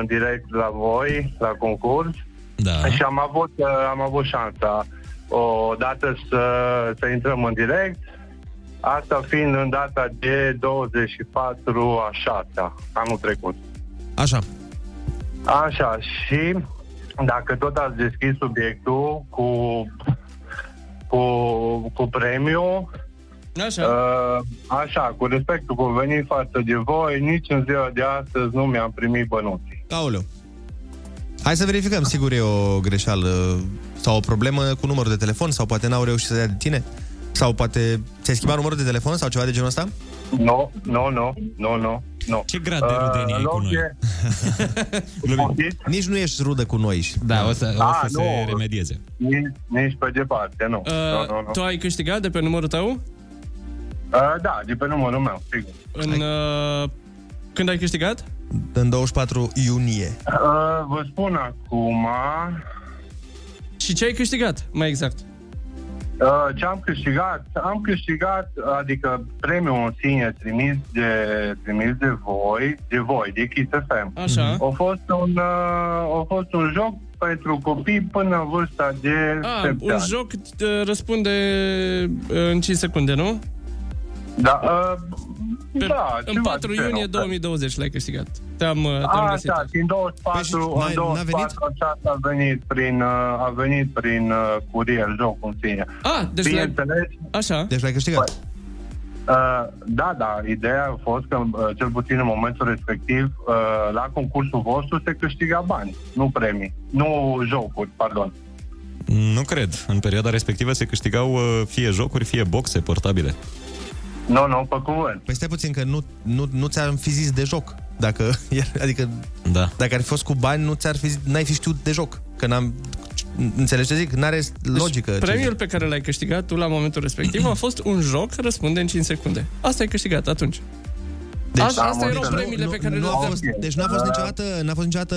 în direct la voi, la concurs. Da. Și am avut, am avut șansa odată să, să intrăm în direct, asta fiind în data de douăzeci și patru a șasea, anul trecut. Așa. Așa, și dacă tot ați deschis subiectul cu, cu, cu premiu, așa. Așa, cu respectul convenit față de voi, nici în ziua de astăzi nu mi-am primit bănuții. Aoleu. Hai să verificăm, sigur e o greșeală sau o problemă cu numărul de telefon, sau poate n-au reușit să dea de tine, sau poate ți-ai schimbat numărul de telefon sau ceva de genul ăsta? Nu, nu, nu, nu, nu. No. Ce grad de rudenie uh, ai cu noi? E... Nici nu ești rudă cu noi. Da, o să, A, o să se remedieze. Nici, nici pe departe, nu. Uh, no, no, no. Tu ai câștigat de pe numărul tău? Uh, da, de pe numărul meu, sigur. În, uh, când ai câștigat? În douăzeci și patru iunie. Uh, vă spun acum... Și ce ai câștigat, mai exact? Uh, ce am câștigat? Am câștigat, adică premiul în sine trimis de, trimis de voi, de voi, de Kiss F M. Așa. A fost un, uh, a fost un joc pentru copii până în vârsta de șapte ani. Un joc uh, răspunde în cinci secunde, nu? Da, uh, pe, da, în patru iunie două mii douăzeci l-ai câștigat. Te-am, te-am găsit. A, da, din douăzeci și patru, păi, douăzeci și patru a venit prin, a venit prin uh, curier, jocul în sine. A, deci bineînțeles, așa. Deci l-ai câștigat. Păi, uh, da, da, ideea a fost că, uh, cel puțin în momentul respectiv, uh, la concursul vostru se câștiga bani, nu premii, nu jocuri, pardon. Nu cred. În perioada respectivă se câștigau uh, fie jocuri, fie boxe portabile. Nu, no, nu, no, pe cuvânt. Păi stai puțin că nu, nu, nu ți-am fi zis de joc. Dacă, adică, da. Dacă ar fi fost cu bani, nu ți-ar fi zis, n-ai fi știut de joc. Că n-am, înțelegi ce zic? N-are logică. Deci, premiul pe care l-ai câștigat tu la momentul respectiv a fost un joc, răspunde în cinci secunde. Asta ai câștigat atunci. Deci, asta, asta erau premiile nu, pe care nu, le-am. Deci n-a fost niciodată, n-a fost niciodată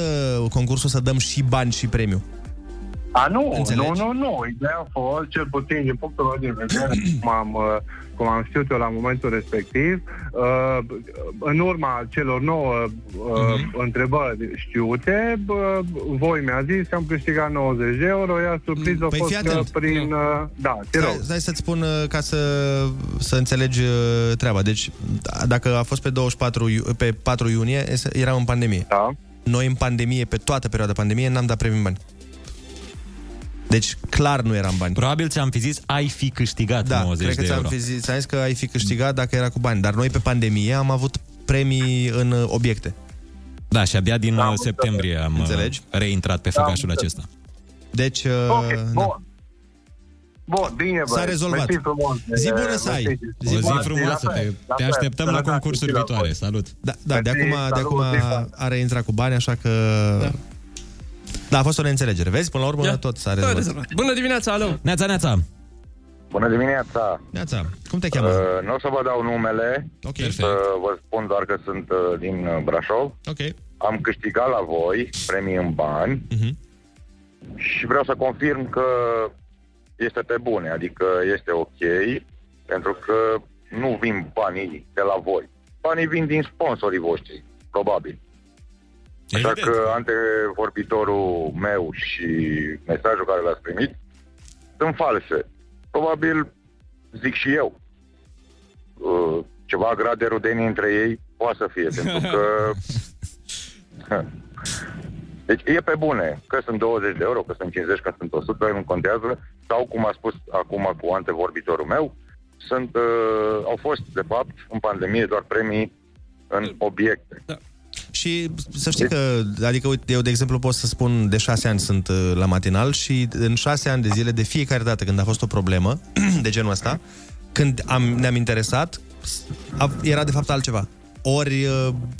concursul să dăm și bani și premiu. A, nu, înțelegi? nu, nu, nu. Ideea a fost, cel puțin din punctul meu de vedere, cum am, cum am știut eu la momentul respectiv, în urma celor nouă uh-huh. întrebări știute, voi mi-a zis că am câștigat nouăzeci de euro, iar surpriză păi a fost că prin... Nu. Da, te rog. Hai să-ți spun ca să, să înțelegi treaba. Deci, dacă a fost pe, douăzeci și patru, pe patru iunie, eram în pandemie. Da. Noi în pandemie, pe toată perioada pandemiei, n-am dat premii în bani. Deci clar nu eram bani. Probabil ți-am fi zis, ai fi câștigat da, nouăzeci de euro. Da, cred că ți-am fi zis, ți-am zis că ai fi câștigat dacă era cu bani. Dar noi pe pandemie am avut premii în obiecte. Da, și abia din da, septembrie am înțelegi? reintrat pe făcașul da, acesta. Deci... Okay, da. Bun. Bun, bine, bă. S-a rezolvat. Zi bună să ai. Zi frumoasă. Te, te așteptăm la concursuri viitoare. Salut. Da, da de acum, de acum a reintrat cu bani, așa că... Da. Da, a fost o neînțelegere. Vezi, până la urmă yeah. tot s-a rezolvat. Bună dimineața, alo. Neața, neața. Bună dimineața. Neața. Cum te cheamă? Uh, nu o să vă dau numele. Ok. Să vă spun doar că sunt uh, din Brașov. Ok. Am câștigat la voi premii în bani. Uh-huh. Și vreau să confirm că este pe bune, adică este ok, pentru că nu vin banii de la voi. Banii vin din sponsorii voștri, probabil. Așa că antevorbitorul meu și mesajul care l-ați primit sunt false. Probabil, zic și eu, ceva grad de rudenii între ei poate să fie, pentru că... Deci e pe bune, că sunt douăzeci de euro, că sunt cincizeci, că sunt o sută, nu contează, sau cum a spus acum cu antevorbitorul meu, sunt, uh, au fost, de fapt, în pandemie doar premii în obiecte. Da. Și să știi că, adică uite, eu de exemplu pot să spun, de șase ani sunt la matinal și în șase ani de zile, de fiecare dată când a fost o problemă de genul ăsta, când am, ne-am interesat, a, era de fapt altceva. Ori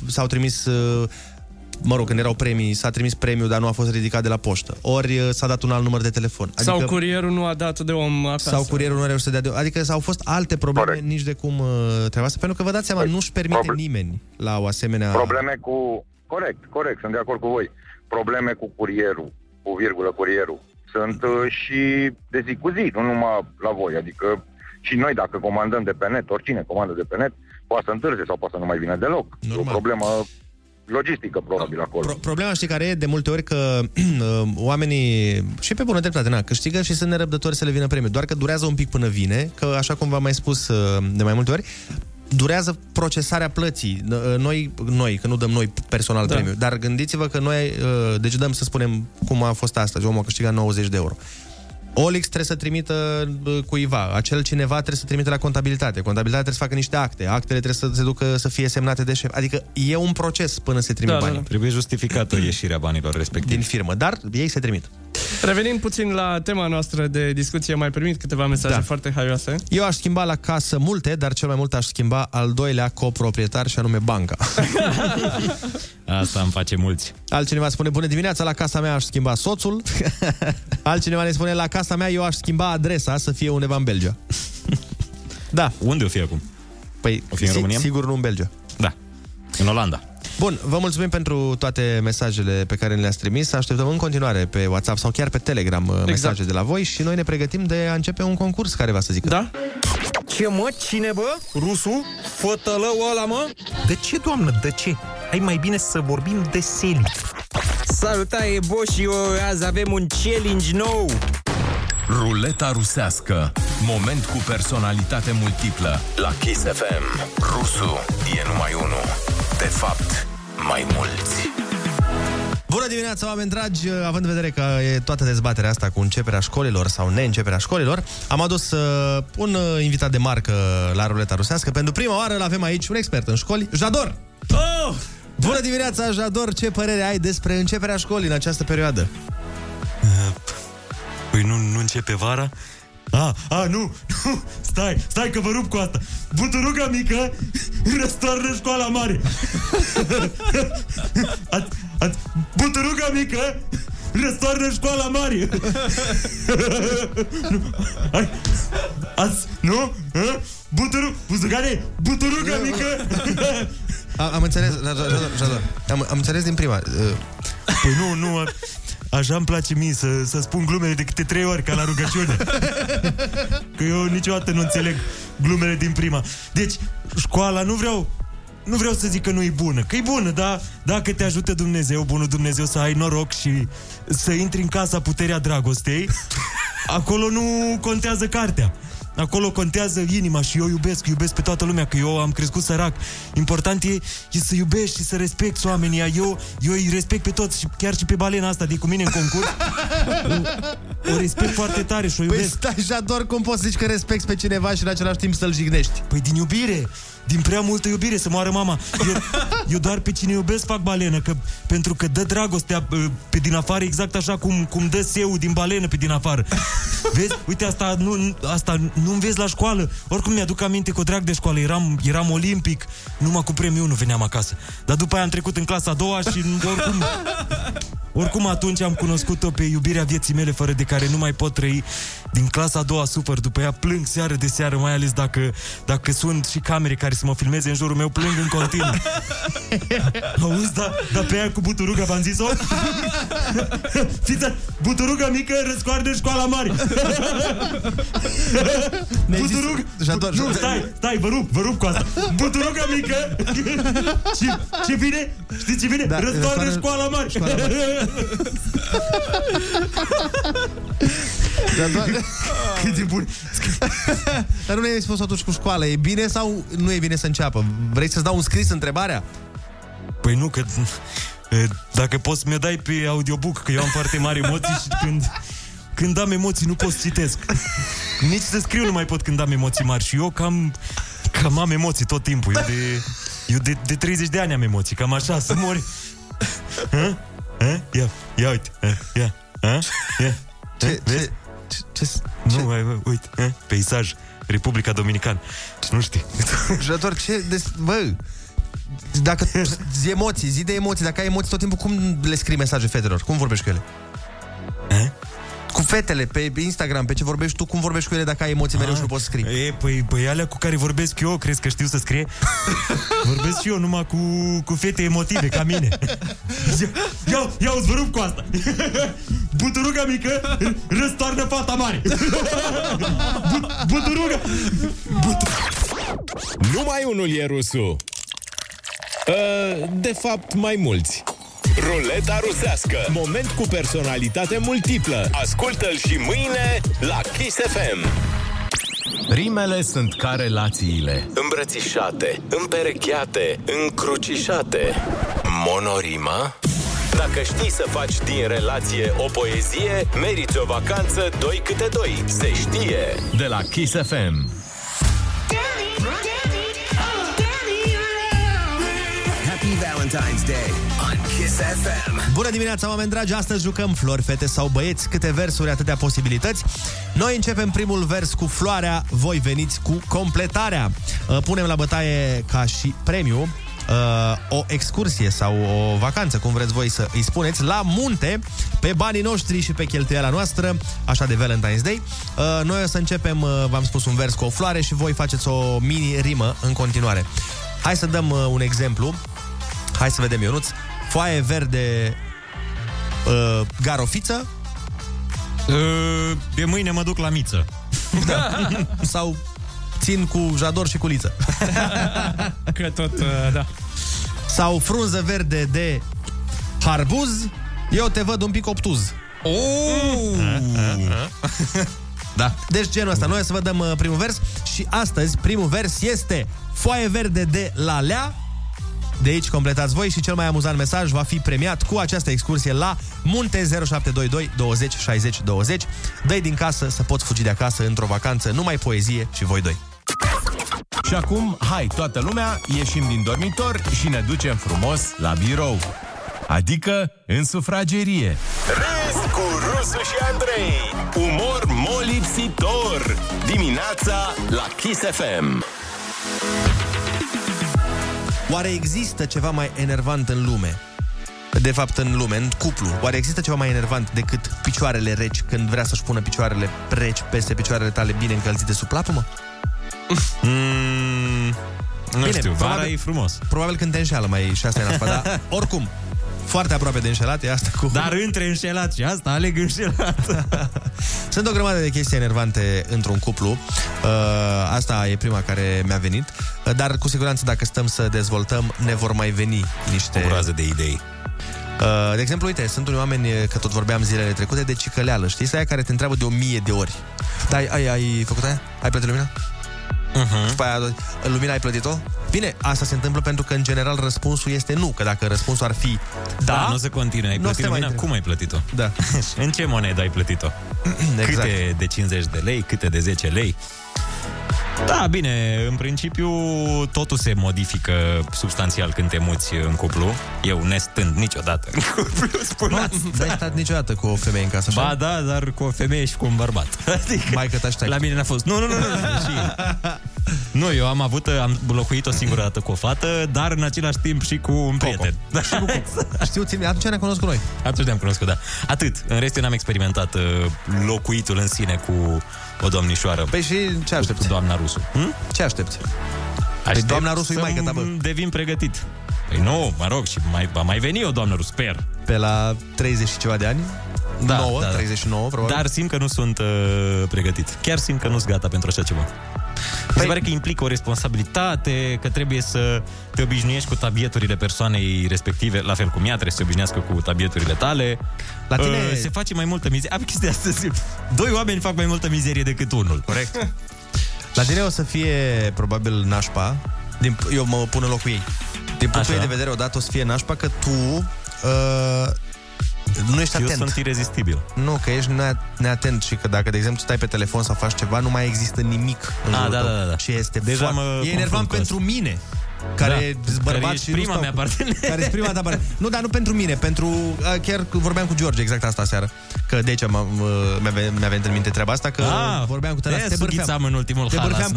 s-au trimis, mă rog, când erau premii, s-a trimis premiul, dar nu a fost ridicat de la poștă. Ori s-a dat un alt număr de telefon. Adică, sau curierul nu a dat de om acasă. Sau curierul nu a reușit de om. Adică s-au fost alte probleme, Corect. nici de cum treaba asta. Pentru că vă dați seama, nu-și permite Proble- nimeni la o asemenea... Probleme cu... Corect, corect, sunt de acord cu voi. Probleme cu curierul, cu virgulă curierul, sunt și de zi cu zi, nu numai la voi. Adică și noi dacă comandăm de pe net, oricine comandă de pe net, poate să întârzie sau poate să nu mai vină deloc. Normal. E o problemă... logistică, probabil, acolo. Pro- problema, știi, care e de multe ori că oamenii, și pe bună dreptate, na, câștigă și sunt nerăbdători să le vină premiul. Doar că durează un pic până vine, că, așa cum v-am mai spus de mai multe ori, durează procesarea plății. Noi, noi că nu dăm noi personal da. premiul, dar gândiți-vă că noi, deci dăm, să spunem, cum a fost asta, omul a câștigat nouăzeci de euro. Olix trebuie să trimită cuiva, acel cineva trebuie să trimite la contabilitate, contabilitatea trebuie să facă niște acte, actele trebuie să se ducă să fie semnate de șef, adică e un proces până se trimit da, banii. Da, da. Trebuie justificată ieșirea banilor respectiv. Din firmă, dar ei se trimit. Revenim puțin la tema noastră de discuție, mai primit câteva mesaje da. foarte haioase. Eu aș schimba la casă multe, dar cel mai mult aș schimba al doilea coproprietar și anume banca. Asta îmi face mulți. Altcineva spune, bună dimineața, la casa mea aș schimba soțul. Altcineva ne spune, la casa mea eu aș schimba adresa să fie undeva în Belgia. Da. Unde o fi acum? Păi, o fi în si- România? Sigur nu în Belgia. Da. În Olanda. Bun, vă mulțumim pentru toate mesajele pe care le-ați trimis. Așteptăm în continuare pe WhatsApp sau chiar pe Telegram exact. mesaje de la voi și noi ne pregătim de a începe un concurs care va să zică. Da? Ce mă? Cine bă? Rusu? Fătălău ăla mă? De ce, doamnă? De ce? Hai mai bine să vorbim de seli. Salutare, boșii! Azi avem un challenge nou! Ruleta rusească. Moment cu personalitate multiplă. La Kiss F M. Rusu e numai unul. De fapt, mai mulți. Bună dimineața, oameni dragi! Având în vedere că e toată dezbaterea asta cu începerea școlilor sau neînceperea școlilor, am adus uh, un uh, invitat de marcă la Ruleta Rusească. Pentru prima oară l-avem aici, un expert în școli, Jador! Oh! Bună dimineața, Jador! Ce părere ai despre începerea școlii în această perioadă? Păi nu, nu începe vara? A, a, nu, nu, stai, stai că vă rup cu asta. Buturuga mică răstoarnă școala mare. a, a, buturuga mică răstoarnă școala mare. Ai, azi, nu? A? Buturu, buzugane, buturuga mică. Am, am înțeles, Jador, am, am înțeles din prima. Păi nu, nu... Așa îmi place mie să, să spun glumele de câte trei ori, ca la rugăciune. Că eu niciodată nu înțeleg glumele din prima. Deci, școala, nu vreau nu vreau să zic că nu e bună, că e bună, dar dacă te ajută Dumnezeu, bunul Dumnezeu, să ai noroc și să intri în casa puterea dragostei, acolo nu contează cartea. Acolo contează inima și eu iubesc, iubesc pe toată lumea, că eu am crescut sărac. Important e, e să iubești și să respecti oamenii. Eu, eu îi respect pe toți, și chiar și pe balena asta de cu mine în concurs. O, o respect foarte tare și o iubesc. Păi stai, Jador, cum poți să zici că respecti pe cineva și în același timp să-l jignești? Păi din iubire, din prea multă iubire, să moară mama. Eu, eu doar pe cine iubesc fac balenă, că, pentru că dă dragostea pe din afară, exact așa cum, cum dă seul din balenă pe din afară. Vezi? Uite, asta nu, asta nu înveți la școală. Oricum mi-aduc aminte că o drag de școală. Eram, eram olimpic, numai cu premiul nu veneam acasă. Dar după aia am trecut în clasa a doua și oricum... Oricum atunci am cunoscut-o pe iubirea vieții mele, fără de care nu mai pot trăi. Din clasa a doua super, după ea plâng seară de seară, mai ales dacă, dacă sunt și camere care să mă filmeze în jurul meu, plâng în continuu. Auzi, dar da pe ea cu buturuga v-am zis-o? Fiți, buturuga mică răscoarde școala mare. Buturuga... Nu, stai, stai, vă rup, vă rup cu asta. Buturuga mică... Ce, ce vine? Știți ce vine? Da, răscoarde școala mare. Școala mare. Cât de bun. Dar nu ai spus atunci cu școala. E bine sau nu e bine să înceapă? Vrei să-ți dau un scris întrebarea? Păi nu, că dacă poți să mi-o dai pe audiobook, că eu am foarte mari emoții și când, când am emoții nu pot să citesc. Nici să scriu nu mai pot când am emoții mari. Și eu cam, cam am emoții tot timpul. Eu de, eu de, de treizeci de ani am emoții. Cam așa, să mori. Hă? Ia, ia uite, ia, ia, ia. Ce, ce, ce, ce, ce? Nu, hai, uite, ia. Peisaj, Republica Dominicană. Nu știu. Jador, ce, de, bă, dacă zi emoții, zi de emoții, dacă ai emoții tot timpul, cum le scrii mesaje fetelor? Cum vorbești cu ele? A? Cu fetele, pe Instagram, pe ce vorbești tu, cum vorbești cu ele dacă ai emoții mereu și nu poți să scrii? E, păi, păi alea cu care vorbesc eu, crezi că știu să scrie? Vorbesc și eu numai cu, cu fete emotive, ca mine. Ia, ia o zvârâmp cu asta. Buturuga mică răstoarnă fata mare. But, buturuga. But... Numai unul e rusul. De fapt, mai mulți. Ruleta rusească. Moment cu personalitate multiplă. Ascultă-l și mâine la Kiss F M. Rimele sunt ca relațiile. Îmbrățișate, împerecheate, încrucișate. Monorima? Dacă știi să faci din relație o poezie, meriți o vacanță doi câte doi. Se știe. De la Kiss F M. Valentine's Day on Kiss F M. Bună dimineața, oameni dragi! Astăzi jucăm flori, fete sau băieți. Câte versuri, atâtea posibilități. Noi începem primul vers cu floarea, voi veniți cu completarea. Punem la bătaie ca și premiu o excursie sau o vacanță, cum vreți voi să îi spuneți, la munte, pe banii noștri și pe cheltuiala noastră, așa de Valentine's Day. Noi o să începem, v-am spus, un vers cu o floare și voi faceți o mini-rimă în continuare. Hai să dăm un exemplu. Hai să vedem, Ionuț. Foaie verde, uh, garofiță. Uh, de mâine mă duc la miță. Da. Sau țin cu Jador și cu Liță. Cred tot, uh, da. Sau frunză verde de harbuz. Eu te văd un pic obtuz. Oh! Da. Deci genul ăsta. Noi o să vă dăm primul vers și astăzi primul vers este foaie verde de lalea. De aici completați voi și cel mai amuzant mesaj va fi premiat cu această excursie la munte. Zero șapte doi doi douăzeci șaizeci douăzeci. Dă-i din casă să poți fugi de acasă într-o vacanță. Numai poezie și voi doi. Și acum, hai, toată lumea, ieșim din dormitor și ne ducem frumos la birou. Adică în sufragerie. Râs cu Rusu și Andrei. Umor molipsitor. Dimineața la Kiss F M. Oare există ceva mai enervant în lume? De fapt, în lume, în cuplu. Oare există ceva mai enervant decât picioarele reci, când vrea să-și pună picioarele reci peste picioarele tale bine încălzite sub plapumă? Mm, nu bine, știu, vara probabil, e frumos. Probabil când te înșeală mai șase ani. Dar oricum, foarte aproape de înșelat, e asta cu... Dar între înșelat și asta, aleg înșelat. Sunt o grămadă de chestii enervante într-un cuplu. Asta e prima care mi-a venit. Dar cu siguranță, dacă stăm să dezvoltăm, ne vor mai veni niște... O groază de idei. De exemplu, uite, sunt unii oameni, că tot vorbeam zilele trecute, de cicăleală, știi? Aia care te întreabă de o mie de ori. Da, ai, ai, ai făcut aia? Ai plătit lumina? Uh-huh. După aia, lumina ai plătit-o? Bine, asta se întâmplă pentru că, în general, răspunsul este nu. Că dacă răspunsul ar fi da, da nu se continuă. Ai plătit lumina? Cum ai plătit-o? Da. În ce monedă ai plătit-o? Exact. Câte de cincizeci de lei? Câte de zece lei? Da, bine, în principiu totul se modifică substanțial când te muți în cuplu. Eu nestând niciodată în cuplu, spun nu, asta. N-ai stat niciodată cu o femeie în casă, așa? Ba da, dar cu o femeie și cu un bărbat. Adică, maică ta ștai. La mine n-a fost. Nu, nu, nu, nu, nu. Nu, eu am avut, am locuit o singură dată cu o fată, dar în același timp și cu un prieten. Da, și cu Coco. Știu, ține, atunci ne-am cunoscut noi. Atunci ne-am cunoscut, da. Atât. În rest, eu n-am experimentat locuitul în sine cu o domnișoară. Păi și ce aștepți? Doamna Rusu. Hm? Ce aștepți? Aștept păi doamna Rusu e maică ta, bă. Devin pregătit. Păi nu, mă rog, și mai, va mai veni o doamnă Rusu, sper. Pe la treizeci și ceva de ani? Da, nouă, da, treizeci și nouă, probabil. Dar simt că nu sunt uh, pregătit. Chiar simt că nu-s gata pentru așa ceva. Păi... Se pare că implică o responsabilitate, că trebuie să te obișnuiești cu tabieturile persoanei respective, la fel cum ea trebuie să se obișnuiască cu tabieturile tale. La tine... Uh, se face mai multă mizerie. Am chestia asta, simt. Doi oameni fac mai multă mizerie decât unul. Corect. La tine o să fie probabil nașpa. Din, eu mă pun în locul ei. Din punctul ei de vedere, odată o să fie nașpa că tu uh, nu ești atent. Eu sunt irezistibil. Nu, că ești neatent și că dacă, de exemplu, stai pe telefon sau faci ceva, nu mai există nimic în jurul tău. Da, da, da. Și este deja foarte... E enervant pentru mine, care da, bărbat și prima mea partener. Care prima ta partener. Nu, dar nu pentru mine, pentru chiar vorbeam cu George exact asta seară. Că de ce m-a, m-a, mi-a venit în minte treaba asta că ah, vorbeam cu tăla, te bârfeam în ultimul halas.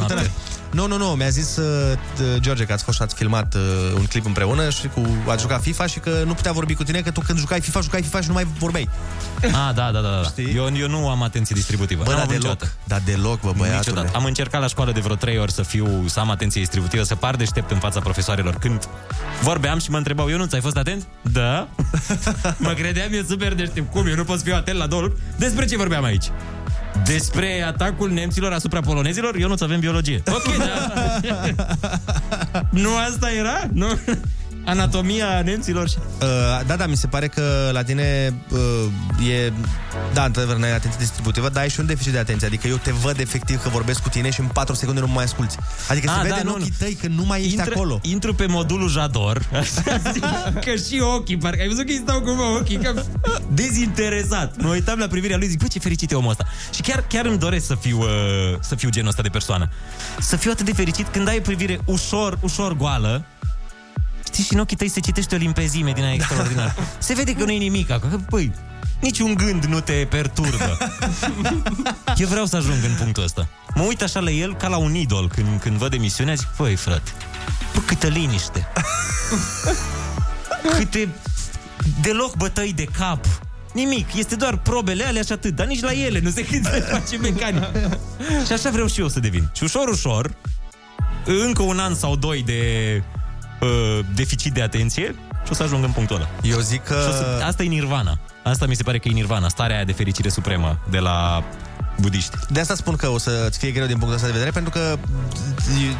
Nu, nu, nu, mi-a zis uh, George că ați fost și ați filmat uh, un clip împreună și cu ați jucat FIFA și că nu putea vorbi cu tine, că tu când jucai FIFA, jucai FIFA și nu mai vorbeai. Ah, da, da, da, da. Eu, eu nu am atenție distributivă. Bă, da, deloc. Da, deloc, bă, băiatule. Am încercat la școală de vreo trei ori să fiu, să am atenție distributivă, să par deștept în fața profesoarelor. Când vorbeam și mă întrebau, eu nu ți-ai fost atent? Da. Mă credeam eu super deștept. Cum? Eu nu pot să fiu atent la două lucruri. Despre ce vorbeam aici? Despre atacul nemților asupra polonezilor? Eu nu-ți avem biologie. Ok, da. Nu asta era? Nu? Anatomia nemților. Uh, da, da, mi se pare că la tine uh, e... Da, într-adevăr, n-ai atenție distributivă, dar ai și un deficit de atenție. Adică eu te văd efectiv că vorbesc cu tine și în patru secunde nu mă mai asculți. Adică A, se vede da, în ochii nu. tăi că nu mai ești intră, acolo. Intru pe modulul Jador. Că și ochii, parcă ai văzut că îi stau cu ochii, că dezinteresat. Mă uitam la privirea lui, zic, bă, ce fericit e omul ăsta. Și chiar, chiar îmi doresc să fiu, uh, să fiu genul ăsta de persoană. Să fiu atât de fericit când ai privire ușor, ușor goală. Știi, și în ochii tăi se citește o limpezime din aia extraordinară. Se vede că nu e nimic acolo. Păi, niciun gând nu te perturbă. Eu vreau să ajung în punctul ăsta. Mă uit așa la el ca la un idol. Când, când văd emisiunea, zic, păi, frate, bă, câtă liniște. Câte deloc bătăi de cap. Nimic, este doar probele alea și atât. Dar nici la ele nu se gândește să face mecanic. Și așa vreau și eu să devin. Și ușor, ușor, încă un an sau doi de... deficit de atenție și o să ajung în punctul ăla. Eu zic că... Să... Asta e nirvana. Asta mi se pare că e nirvana, starea aia de fericire supremă de la budiști. De asta spun că o să-ți fie greu din punctul ăsta de vedere, pentru că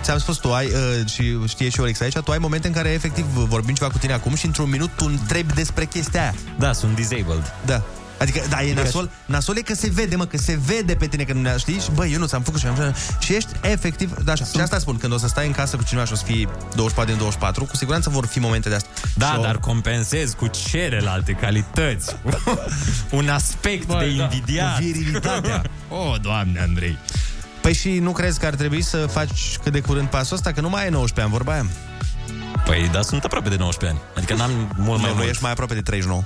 ți-am spus, tu ai, uh, și știe și Olex aici, tu ai momente în care efectiv vorbim ceva cu tine acum și într-un minut tu întrebi despre chestia aia. Da, sunt disabled. Da. Adică, da, e nasol, nasol e că se vede, mă, că se vede pe tine că nu știi și, bă, eu nu ți-am făcut și am și ești efectiv, da, așa. Și asta spun, când o să stai în casă cu cineva și o să fii douăzeci și patru din douăzeci și patru, cu siguranță vor fi momente de asta. Da, și dar o... compensezi cu celelalte calități. Un aspect, bă, de invidiat. Cu virilitatea. O, Doamne, Andrei. Păi și nu crezi că ar trebui să faci cât de curând pasul ăsta, că nu mai ai nouăsprezece ani, vorba aia? Păi, dar sunt aproape de nouăsprezece ani. Adică n-am mult mai mult. Ești mai aproape de treizeci și nouă.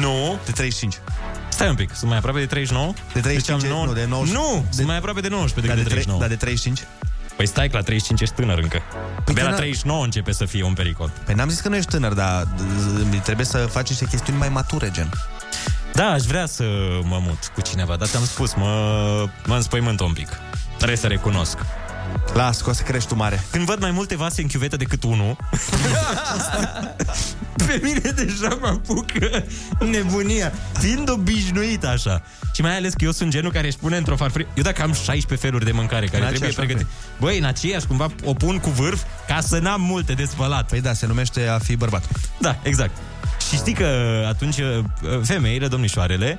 Nu, de treizeci și cinci. Stai un pic, sunt mai aproape de treizeci și nouă. De treizeci și cinci, deci nouă... nu, de nouăzeci. Nu, de... sunt mai aproape de nouăsprezece decât de, de treizeci și nouă. Dar de treizeci și cinci? Păi stai că la treizeci și cinci ești tânăr încă. Păi de la treizeci și nouă începe să fie un pericol. Păi n-am zis că nu ești tânăr, dar trebuie să faci niște chestiuni mai mature, gen. Da, aș vrea să mă mut cu cineva, dar ți-am spus, mă, mă înspăimânt un pic. Trebuie să recunosc. Las, că o să crești tu mare. Când văd mai multe vase în chiuvetă decât unul. Pe mine deja mă apucă nebunia, fiind obișnuit așa. Și mai ales că eu sunt genul care își pune într-o farfurie. Eu dacă am șaisprezece feluri de mâncare care trebuie pregătit, băi, în aceeași cumva o pun cu vârf ca să n-am multe de spălat. Păi da, se numește a fi bărbat. Da, exact. Și știi că atunci femeile, domnișoarele,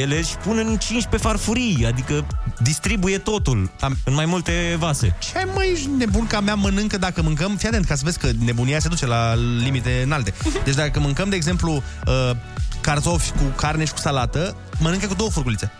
ele își pun în cincisprezece farfurii, adică distribuie totul în mai multe vase. Ce mai ești nebun ca mea mănâncă dacă mâncăm? Fii atent, ca să vezi că nebunia se duce la limite înalte. Deci dacă mâncăm, de exemplu, cartofi cu carne și cu salată, mănâncă cu două furculițe.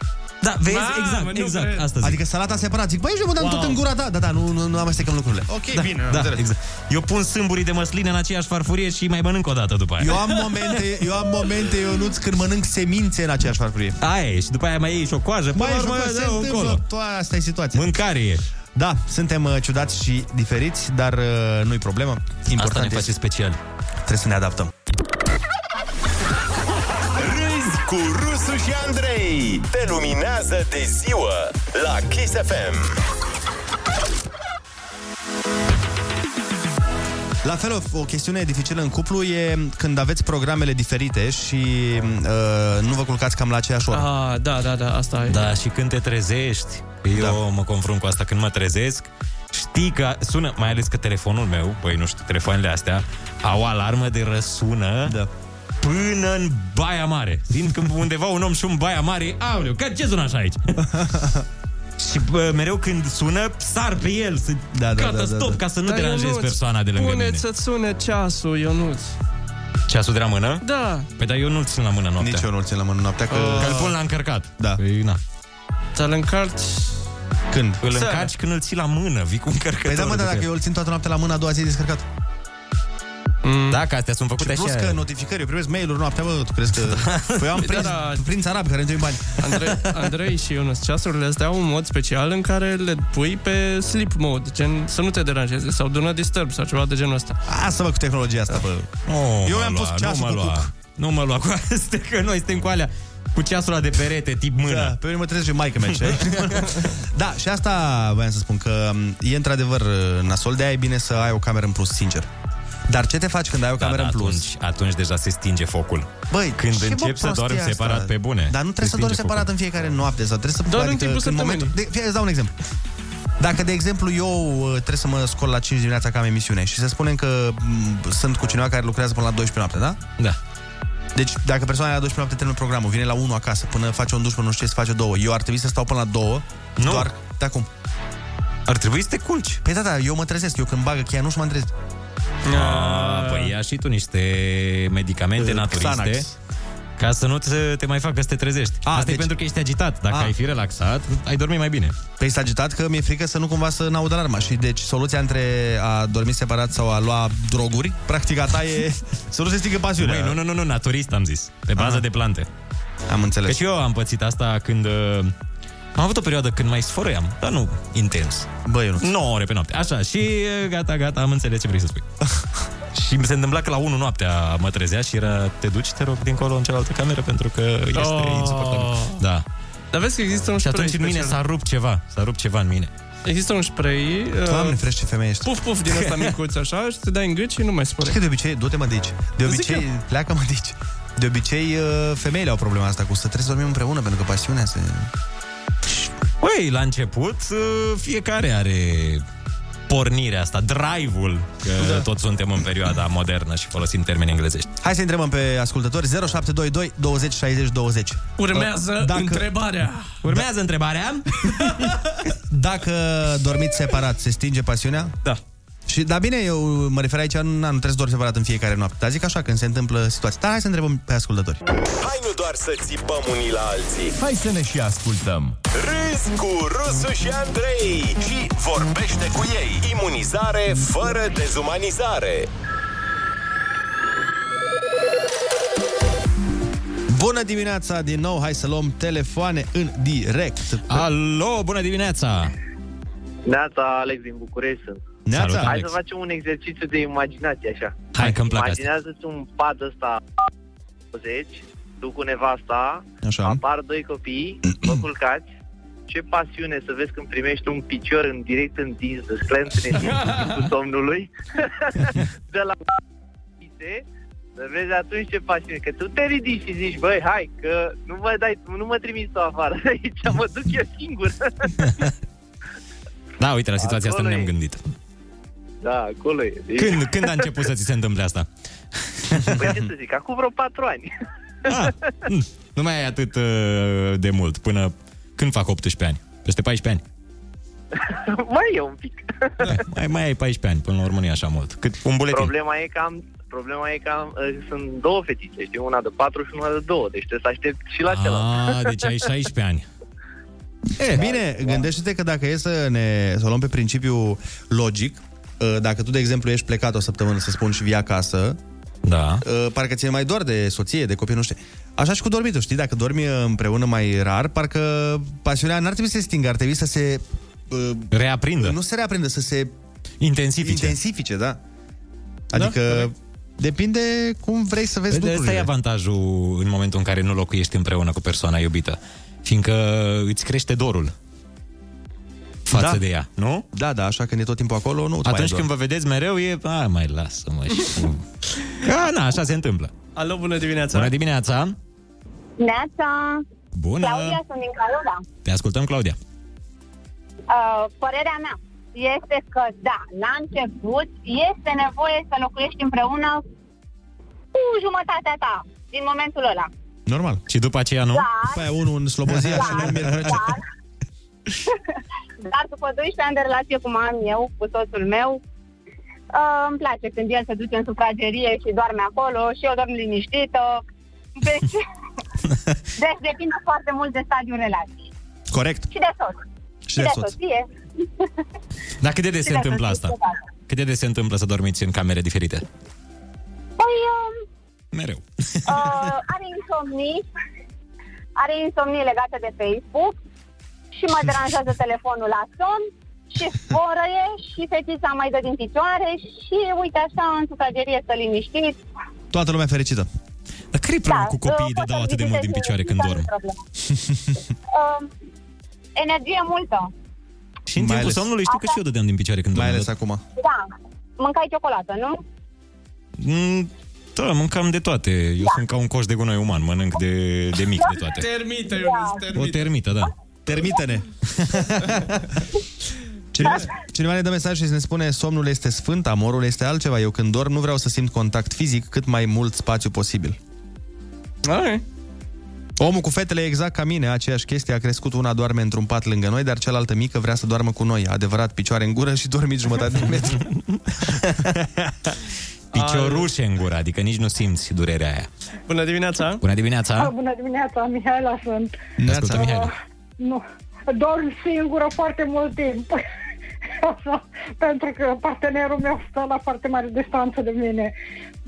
Da, vezi? Da, exact, exact. Asta zic. Adică salata separat. Zic, băi, eu vă dau wow. tot în gura ta. Da, da, nu, nu, nu amestecăm lucrurile. Ok, da, bine, da, exact. Eu pun sâmburii de măsline în aceeași farfurie și mai mănânc o dată după aia. Eu am momente, eu am momente, Ionuț, când mănânc semințe în aceeași farfurie. Aia e, și după aia mai iei și o coajă. Până la urmă, dă-o încolo. Asta e situația. Mâncare e. Da, suntem ciudați și diferiți, dar nu-i problemă. Important asta ne face special. Trebuie să ne adaptăm. Cu Rusu și Andrei te luminează de ziua la Kiss F M. La fel, o, o chestiune dificilă în cuplu e când aveți programele diferite și uh, nu vă culcați cam la aceeași oră. Ah, da, da, da, asta e. Da, și când te trezești, eu da. mă confrunt cu asta când mă trezesc. Știi că sună, mai ales că telefonul meu, băi, nu știu, telefoanele astea au alarmă de răsună. Da. Până în Baia Mare. Simt când undeva un om și un Baia Mare. Aoleu, că ce sună așa aici? Și bă, mereu când sună, sar pe el să da, da, da, stop da, da. ca să nu Dar deranjezi Ionuț, persoana de lângă mine. Puneți să sune ceasul, Ionuț. Ceasul de la mână? Da. Păi dar eu nu-l țin la mână noaptea. Nici eu nu-l țin la mână noaptea. Că îl pun la încărcat. Da. Păi, na. Ți-l încarci... Când? Îl Seara. încarci când îl ții la mână. Vii cu încărcător. Păi da, mă, dacă eu îl țin toată noaptea la mână, a doua zi e descărcat. Da, că astea sunt făcute și plus așa. Plus că notificări, eu primesc mail-uri noaptea, bă, tu crezi că... Păi eu am prins, da, da. prinț arab care îmi dă bani. Andrei, Andrei și Ionuț, ceasurile astea au un mod special în care le pui pe sleep mode, gen să nu te deranjeze, sau do not disturb, sau ceva de genul ăsta. Asta, bă, cu tehnologia asta, bă. Oh, eu mi-am pus ceasul cu tuc. Nu mă lua cu astea, că noi suntem cu alea. Cu ceasul ăla de perete, tip mână. Da, pe mine mă trezește maică mea, ce? Da, și asta voiam să spun, că e într-adevăr nasol, de aia e bine să ai o cameră în plus, sincer. Dar ce te faci când ai o da, cameră da, în plus? Atunci, atunci deja se stinge focul. Băi, când începi să dormi separat pe bune. Dar nu trebuie să dormi separat focul. În fiecare noapte, sau trebuie să doar în timpul săptămânii. Îți dau un exemplu. Dacă, de exemplu, eu trebuie să mă scol la cinci dimineața că am emisiune și să spunem că m- sunt cu cineva care lucrează până la douăsprezece noapte, da? Da. Deci, dacă persoana la douăsprezece noapte termină programul, vine la unu acasă, până face un duș, până nu știu ce, se face două. Eu ar trebui să stau până la două, nu. doar de acum. Ar trebui să te culci. Păi da, da, eu mă trezesc, eu când bagă cheia nu mă trezesc. A, păi ia și tu niște medicamente uh, naturiste Xanax. Ca să nu te, te mai facă să te trezești. A, Asta deci... e pentru că ești agitat. Dacă A. ai fi relaxat, ai dormit mai bine. Păi ești agitat că mi-e frică să nu cumva să n-aud alarma. Și deci soluția între a dormi separat sau a lua droguri, practic a ta e să nu se stingă pasiunea. Băi, nu, nu, nu, nu, naturist am zis. Pe bază Aha. de plante. Am înțeles. Că și eu am pățit asta când... Uh, am avut o perioadă când mai sfărăiam, dar nu intens. Bă, eu nu. nouă ore pe noapte. Așa, și gata, gata, am înțeles ce vrei să spui. Și mi se întâmpla că la unu noaptea mă trezea și era, te duci, te rog, dincolo în cealaltă cameră, pentru că este oh. insuportabil. Da. Dar vezi că există un spray. Și atunci în mine s-a rupt ceva, s-a rupt ceva în mine. Există un spray... Doamne, uh, frește femeie ești. Puf, puf, din ăsta micuț, așa, și te dai în gât și nu mai spune. Că de obicei, du-te mă de aici. De obicei, pleacă mă de aici. De obicei, femeile au problema asta cu să trebuie să dormim împreună, pentru că pasiunea se... Băi, la început, fiecare are pornirea asta, drive-ul, că da. toți suntem în perioada modernă și folosim termeni englezești. Hai să întrebăm pe ascultători, zero șapte doi doi douăzeci șaizeci douăzeci. Urmează Dacă... întrebarea. Urmează da. întrebarea. Dacă dormiți separat, se stinge pasiunea? Da. Și, da, bine, eu mă refer aici, nu, nu trebuie să dormi separat în fiecare noapte. Dar zic așa, când se întâmplă situații. Dar hai să întrebăm pe ascultători. Hai nu doar să țipăm unii la alții. Hai să ne și ascultăm. Râzi cu Rusu și Andrei și vorbește cu ei. Imunizare fără dezumanizare. Bună dimineața din nou, hai să luăm telefoane în direct. Alo, bună dimineața. Neața, Alex din București sunt. Salut, Hai Alex. să facem un exercițiu de imaginație așa. Hai că îmi place. Imaginează-ți un pat ăsta douăzeci, tu cu nevasta, așa. Apar doi copii, vă culcați. Ce pasiune să vezi când primești un picior în direct în dinți, să sclențene din cu somnului. De la pite, Să vezi atunci ce faci, că tu te ridici și zici, băi, hai, că nu mă, dai, nu mă trimis tu afară, aici mă duc eu singur. Da, uite, la situația acolo asta nu ne-am gândit. Da, acolo e. Deci... Când, când a început să ți se întâmple asta? Păi ce să zic, acum vreo patru ani. Ah, nu mai ai atât de mult, până când fac optsprezece ani? Peste paisprezece ani? Mai e un pic. Da, mai, mai ai paisprezece ani, până la urmă e așa mult. Cât un buletin. Problema e că am... Problema e că am, sunt două fetițe, știi? Una de patru și una de două. Deci trebuie să aștept și la celălalt. Deci ai șaisprezece ani. E, da, bine, da. Gândește-te că dacă e să ne să o luăm pe principiu logic, dacă tu, de exemplu, ești plecat o săptămână, să spun, și vii acasă, da. Parcă ți-e mai doar de soție, de copii, nu știu. Așa și cu dormitul, știi? Dacă dormi împreună mai rar, parcă pasiunea n-ar trebui să se stingă, ar trebui să se... Reaprindă. Nu se reaprindă, să se... Intensifice. Intensifice, da. Adică... Da? Depinde cum vrei să vezi lucrurile. Asta e avantajul în momentul în care nu locuiești împreună cu persoana iubită, fiindcă îți crește dorul față da. De ea, nu? Da, da, așa că e tot timpul acolo, nu. Atunci când vă vedeți mereu e, a, mai lasă-mă și... A, na, așa se întâmplă. Alo, bună dimineața! Bună dimineața! Neața! Bună! Claudia, sunt din Călăra. Te ascultăm, Claudia. Uh, părerea mea este că, da, la început este nevoie să locuiești împreună cu jumătatea ta, din momentul ăla. Normal. Și după aceea, nu? Dar, după aia unul în Slobozia dar, și nu merg răce. Dar, dar după doisprezece ani de relație cum am eu cu soțul meu, uh, îmi place când el se duce în sufragerie și doarme acolo și eu dorm liniștită. Deci, deci depinde foarte mult de stadiul relației. Corect. Și de soț. Și, și de, de soț. soție. Dar cât de des se întâmplă asta? Cât de des se întâmplă să dormiți în camere diferite? Păi... Um, Mereu. Uh, are insomnii. Are insomnii legate de Facebook. Și mă deranjează telefonul la somn. Și sporăie. Și fetița mai dă din picioare. Și uite așa, în sufragerie, să liniștiți. Toată lumea fericită. Dar care-i problema da, cu copiii uh, de dau atât de mult din picioare când dorm? uh, energie multă. Și în mai timpul somnului știu asta... că și eu dădeam din picioare când... Mai ales acum. Da. Mâncai ciocolată, nu? Mm, da, mâncam de toate. Eu da. Sunt ca un coș de gunoi uman. Mănânc de, de mic de toate. Termită, eu da. termită. O termită, da. Termită-ne. Cineva, cineva ne dă mesaj și ne spune: somnul este sfânt, amorul este altceva. Eu când dorm nu vreau să simt contact fizic, cât mai mult spațiu posibil. Ai. Omul cu fetele e exact ca mine, aceeași chestie, a crescut, una doarme într-un pat lângă noi, dar cealaltă mică vrea să doarmă cu noi. Adevărat, picioare în gură și dormit jumătate de metru. Piciorușe în gură, adică nici nu simți durerea aia. Bună dimineața! Bună dimineața! A, bună dimineața, Mihaela sunt. Te ascultă, Mihaela. Uh, nu, dorm singură foarte mult timp. Pentru că partenerul meu stă la foarte mare distanță de mine.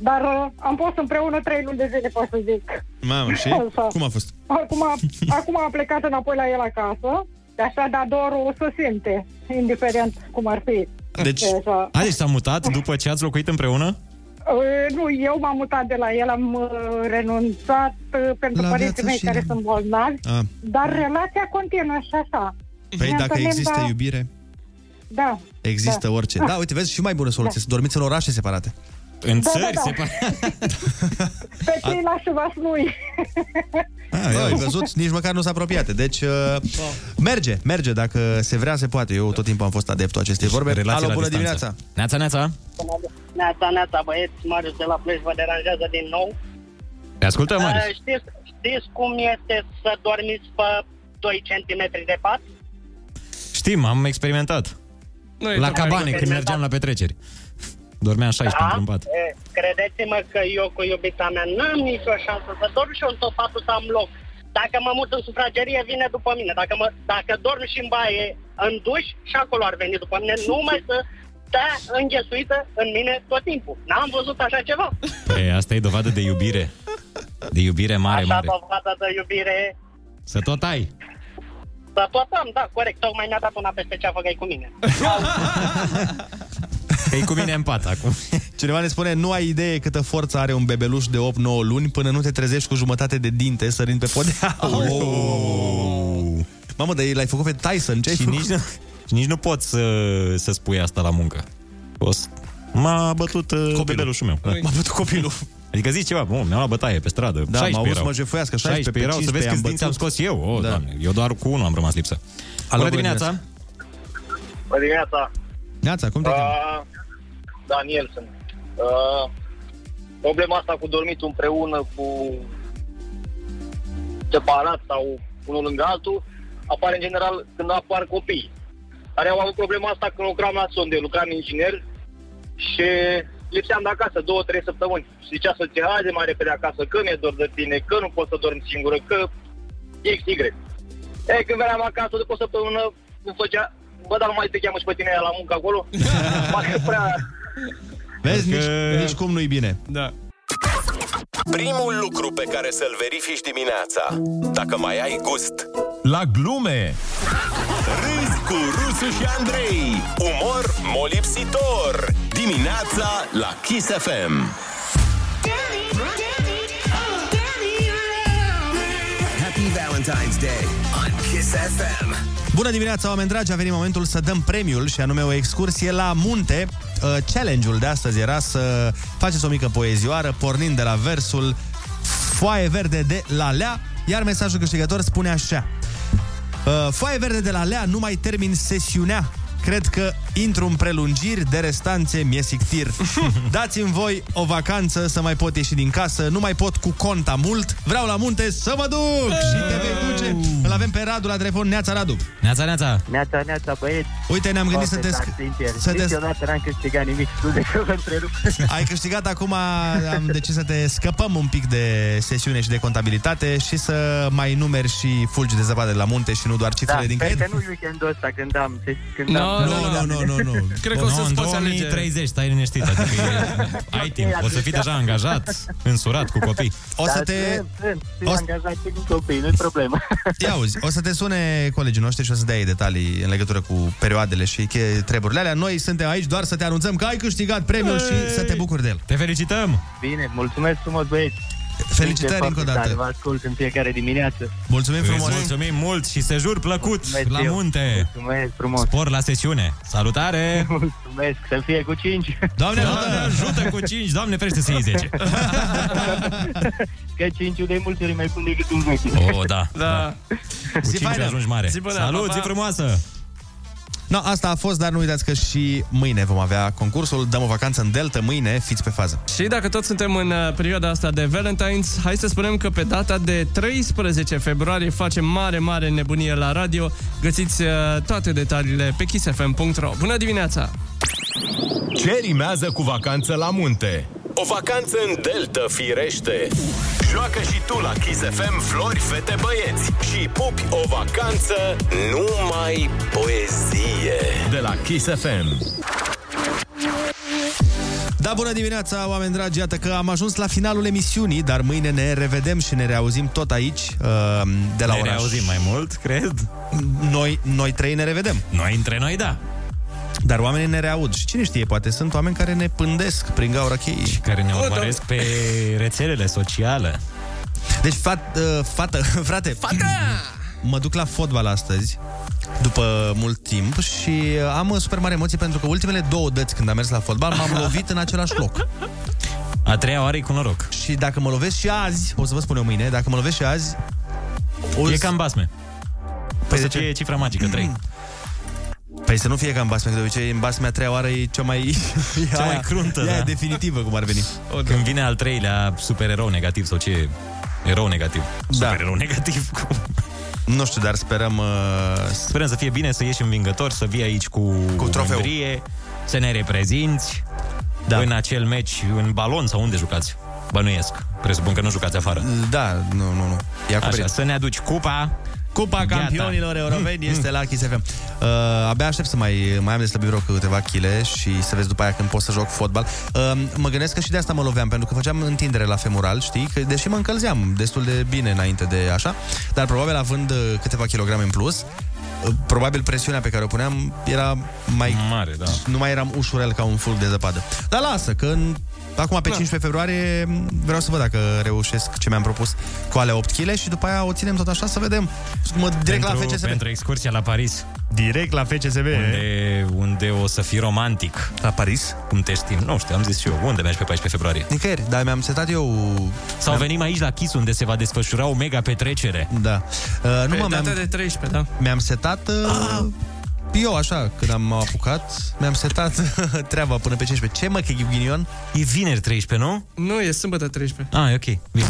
Dar uh, am fost împreună trei luni de zile, pot să zic. Mamă, și? Cum a fost? Acum, acum am plecat înapoi la el acasă. De așa, dar dorul se simte, indiferent cum ar fi. Deci, a, deci s-a mutat după ce ați locuit împreună? Uh, nu, eu m-am mutat de la el. Am uh, renunțat uh, pentru la părinții mei care sunt bolnavi. A. Dar relația continuă și așa. Păi ne dacă există la... iubire... Da. Există da. Orice. Da, uite, vezi, și mai bună soluție, da. Să dormiți în orașe separate. În da, țări da, da. separate. Pe cei lași vas lui. A, ai văzut? Nici măcar nu s-a apropiate. Deci, merge, merge. Dacă se vrea, se poate. Eu tot timpul am fost adeptul acestei vorbe. Relații. Alo, bună dimineața. Neața, neața. Neața, neața, băieți. Marius de la Plești vă deranjează din nou. Te ascultăm, Marius. Știți, știți cum este să dormiți pe doi centimetri de pat? Știm, am experimentat. Noi la cabane, când mergeam la petreceri. Dormeam șaisprezece în pat. Credeți-mă că eu cu iubita mea n-am nicio șansă să dorm și eu în tot patul să am loc. Dacă mă mut în sufragerie, vine după mine. Dacă, mă, dacă dorm și în baie, în duș, și acolo ar veni după mine. Numai să stea înghesuită în mine tot timpul. N-am văzut așa ceva. Păi, asta e dovadă de iubire. De iubire mare, așa mare. Așa dovadă de iubire. Să tot ai. Dar tot am, da, corect, tocmai mi-a dat una peste cea făcai cu mine. Că-i cu mine în pat acum. Cineva ne spune, nu ai idee câtă forță are un bebeluș de opt nouă luni până nu te trezești cu jumătate de dinte sărind pe podea. Oh. Oh. Mamă, dar l-ai făcut pe Tyson, ce ai făcut? Nici nu, și nici nu poți să, să spui asta la muncă. O să... M-a bătut uh, bebelușul meu. M-a bătut copilul. Adică zici ceva, mi-am luat bătaie pe stradă, da, șaisprezece m-au urmă jefuiască, șaisprezece, șaisprezece pe erau, să vezi câți dinți am scos eu. O, da. Doamne, eu doar cu unul am rămas lipsă. Bună dimineața! Bună dimineața! Neața, cum te uh, cheamă? Daniel sunt. Uh, problema asta cu dormitul împreună, cu separat sau unul lângă altul, apare în general când apar copii. Care au avut problema asta când lucram la sonde, lucram inginer și lipseam de acasă două, trei săptămâni. Și zicea să te haide mai repede acasă, că mi-e dor de tine, că nu pot să dormi singură, că X Y. Ei, când veneam acasă, după o săptămână, îmi făcea, bă, dar nu mai te cheamă și pe tine la muncă acolo? Parcă prea... Vezi, că... nici, nici cum nu-i bine. Da. Primul lucru pe care să-l verifici dimineața, dacă mai ai gust la glume. Râzi cu Rusu și Andrei. Umor molipsitor. Dimineața la Kiss F M. Happy Valentine's Day on Kiss F M. Bună dimineața, oameni dragi! A venit momentul să dăm premiul și anume o excursie la munte. Challenge-ul de astăzi era să faceți o mică poezioară pornind de la versul Foaie verde de la Lea, iar mesajul câștigător spune așa: Foaie verde de la Lea, nu mai termin sesiunea. Cred că intru în prelungiri, de restanțe miesictir. Dați-mi voi o vacanță să mai pot ieși din casă, nu mai pot cu conta mult, vreau la munte să mă duc. Și te vei duce. Îl avem pe Radu la telefon. Neața, Radu. Neața, neața. Neața, neața, băieți. Uite, ne-am gândit să te... Să te... Niciodată n-am câștigat nimic, tu de ce vă întrerup? Ai câștigat acum, am decis să te scăpăm un pic de sesiune și de contabilitate și să mai numeri și fulgi de zăpadă la munte și nu doar cifrele din creier. Da, nu weekendul ăsta când am... Când am... Nu, nu, nu, nu, nu. Cred că o să-ți poți alege. două mii treizeci, stai liniștit. Ai timp, o să fii deja angajat, însurat cu copii. O să te... Sunt angajat cu copii, nu-i problemă. Ia auzi, o să te sune colegii noștri și o să dea ei detalii în legătură cu perioadele și treburile alea. Noi suntem aici doar să te anunțăm că ai câștigat premiul și să te bucuri de el. Te felicităm! Bine, mulțumesc frumos, băieți! Felicitări încă o dată. Vă ascult în fiecare dimineață. Mulțumim frumos. Mulțumim mult și sejur plăcut. Mulțumesc la munte. Mulțumesc frumos. Spor la sesiune. Salutare. Mulțumesc. Să fie cu cinci. Doamne, Doamne ajută cu cinci. Doamne ferește să iei zece. Că cinciul de multe ori mai bun decât un vechi. Oh, da. Da. Cu cinci ajungi mare. Salut, zi frumoasă. No, asta a fost, dar nu uitați că și mâine vom avea concursul. Dăm o vacanță în Delta mâine, fiți pe fază. Și dacă toți suntem în perioada asta de Valentine's, hai să spunem că pe data de treisprezece februarie facem mare, mare nebunie la radio. Găsiți toate detaliile pe kiss f m punct r o. Bună dimineața! Ce rimează cu vacanță la munte? O vacanță în Delta, firește! Joacă și tu la Kiss F M Flori, Fete, Băieți și pupi o vacanță numai poezie de la Kiss F M. Da, bună dimineața, oameni dragi! Iată că am ajuns la finalul emisiunii, dar mâine ne revedem și ne reauzim tot aici, de la ora... Ne reauzim mai mult, cred? Noi, noi trei ne revedem. Noi între noi, da. Dar oamenii ne reaud și cine știe, poate sunt oameni care ne pândesc prin gaura cheii. Și care ne urmăresc pe rețelele sociale. Deci, fat, uh, fată, frate, fată! Mă duc la fotbal astăzi, după mult timp, și am super mare emoții pentru că ultimele două dăți când am mers la fotbal m-am lovit în același loc. A treia oară e cu noroc. Și dacă mă lovesc și azi, o să vă spun eu mâine, dacă mă lovesc și azi... O... E cam basme. Păi să fie cifra magică, trei. Păi să nu fie ca în basme, că de obicei în basme a treia oară e cea mai, cea mai cruntă, da? E definitivă, cum ar veni. O, când vine al treilea supererou negativ sau ce erou negativ. Da. Supererou negativ. Cum? Nu știu, dar sperăm... Uh... Sperăm să fie bine, să ieși învingător, să vii aici cu, cu trofeu, mândrie, să ne reprezinți, da, în acel meci, în balon sau unde jucați. Bănuiesc. Presupun că nu jucați afară. Da, nu, nu, nu. Așa, să ne aduci cupa... Cupa Campionilor Europeni este la Kiss F M. Uh, abia aștept să mai, mai am de slăbit vreo câteva chile și să vezi după aia când pot să joc fotbal. Uh, mă gândesc că și de asta mă loveam, pentru că făceam întindere la femoral, știi? Că, deși mă încălzeam destul de bine înainte de așa, dar probabil având câteva kilograme în plus, uh, probabil presiunea pe care o puneam era mai mare, da. Nu mai eram ușurel ca un fulg de zăpadă. Dar lasă, că în... Acum, pe da. cincisprezece februarie, vreau să văd dacă reușesc ce mi-am propus cu alea opt kilograme și după aia o ținem tot așa, să vedem. Mă, direct pentru, la F C S B. Pentru excursia la Paris. Direct la F C S B. Unde, unde o să fii romantic. La Paris? Cum te știm? Nu știu, am zis și eu. Unde mergi pe paisprezece februarie? Nicăieri, dar mi-am setat eu... Sau mi-am... venim aici la Kiss, unde se va desfășura o mega petrecere. Da. Uh, pe numai, data de treisprezece, da. Mi-am setat... Uh... Ah. Eu, așa, când am apucat, mi-am setat treaba până pe cincisprezece. Ce, mă, că e ghinion? E vineri treisprezece, nu? Nu, e sâmbătă treisprezece. Ah, e ok. Bine.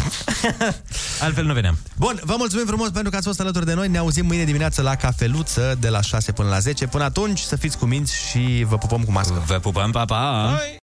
Altfel nu veneam. Bun, vă mulțumim frumos pentru că ați fost alături de noi. Ne auzim mâine dimineață la cafeluță de la șase până la zece. Până atunci, să fiți cuminți și vă pupăm cu mască. Vă pupăm, pa, pa! Hai!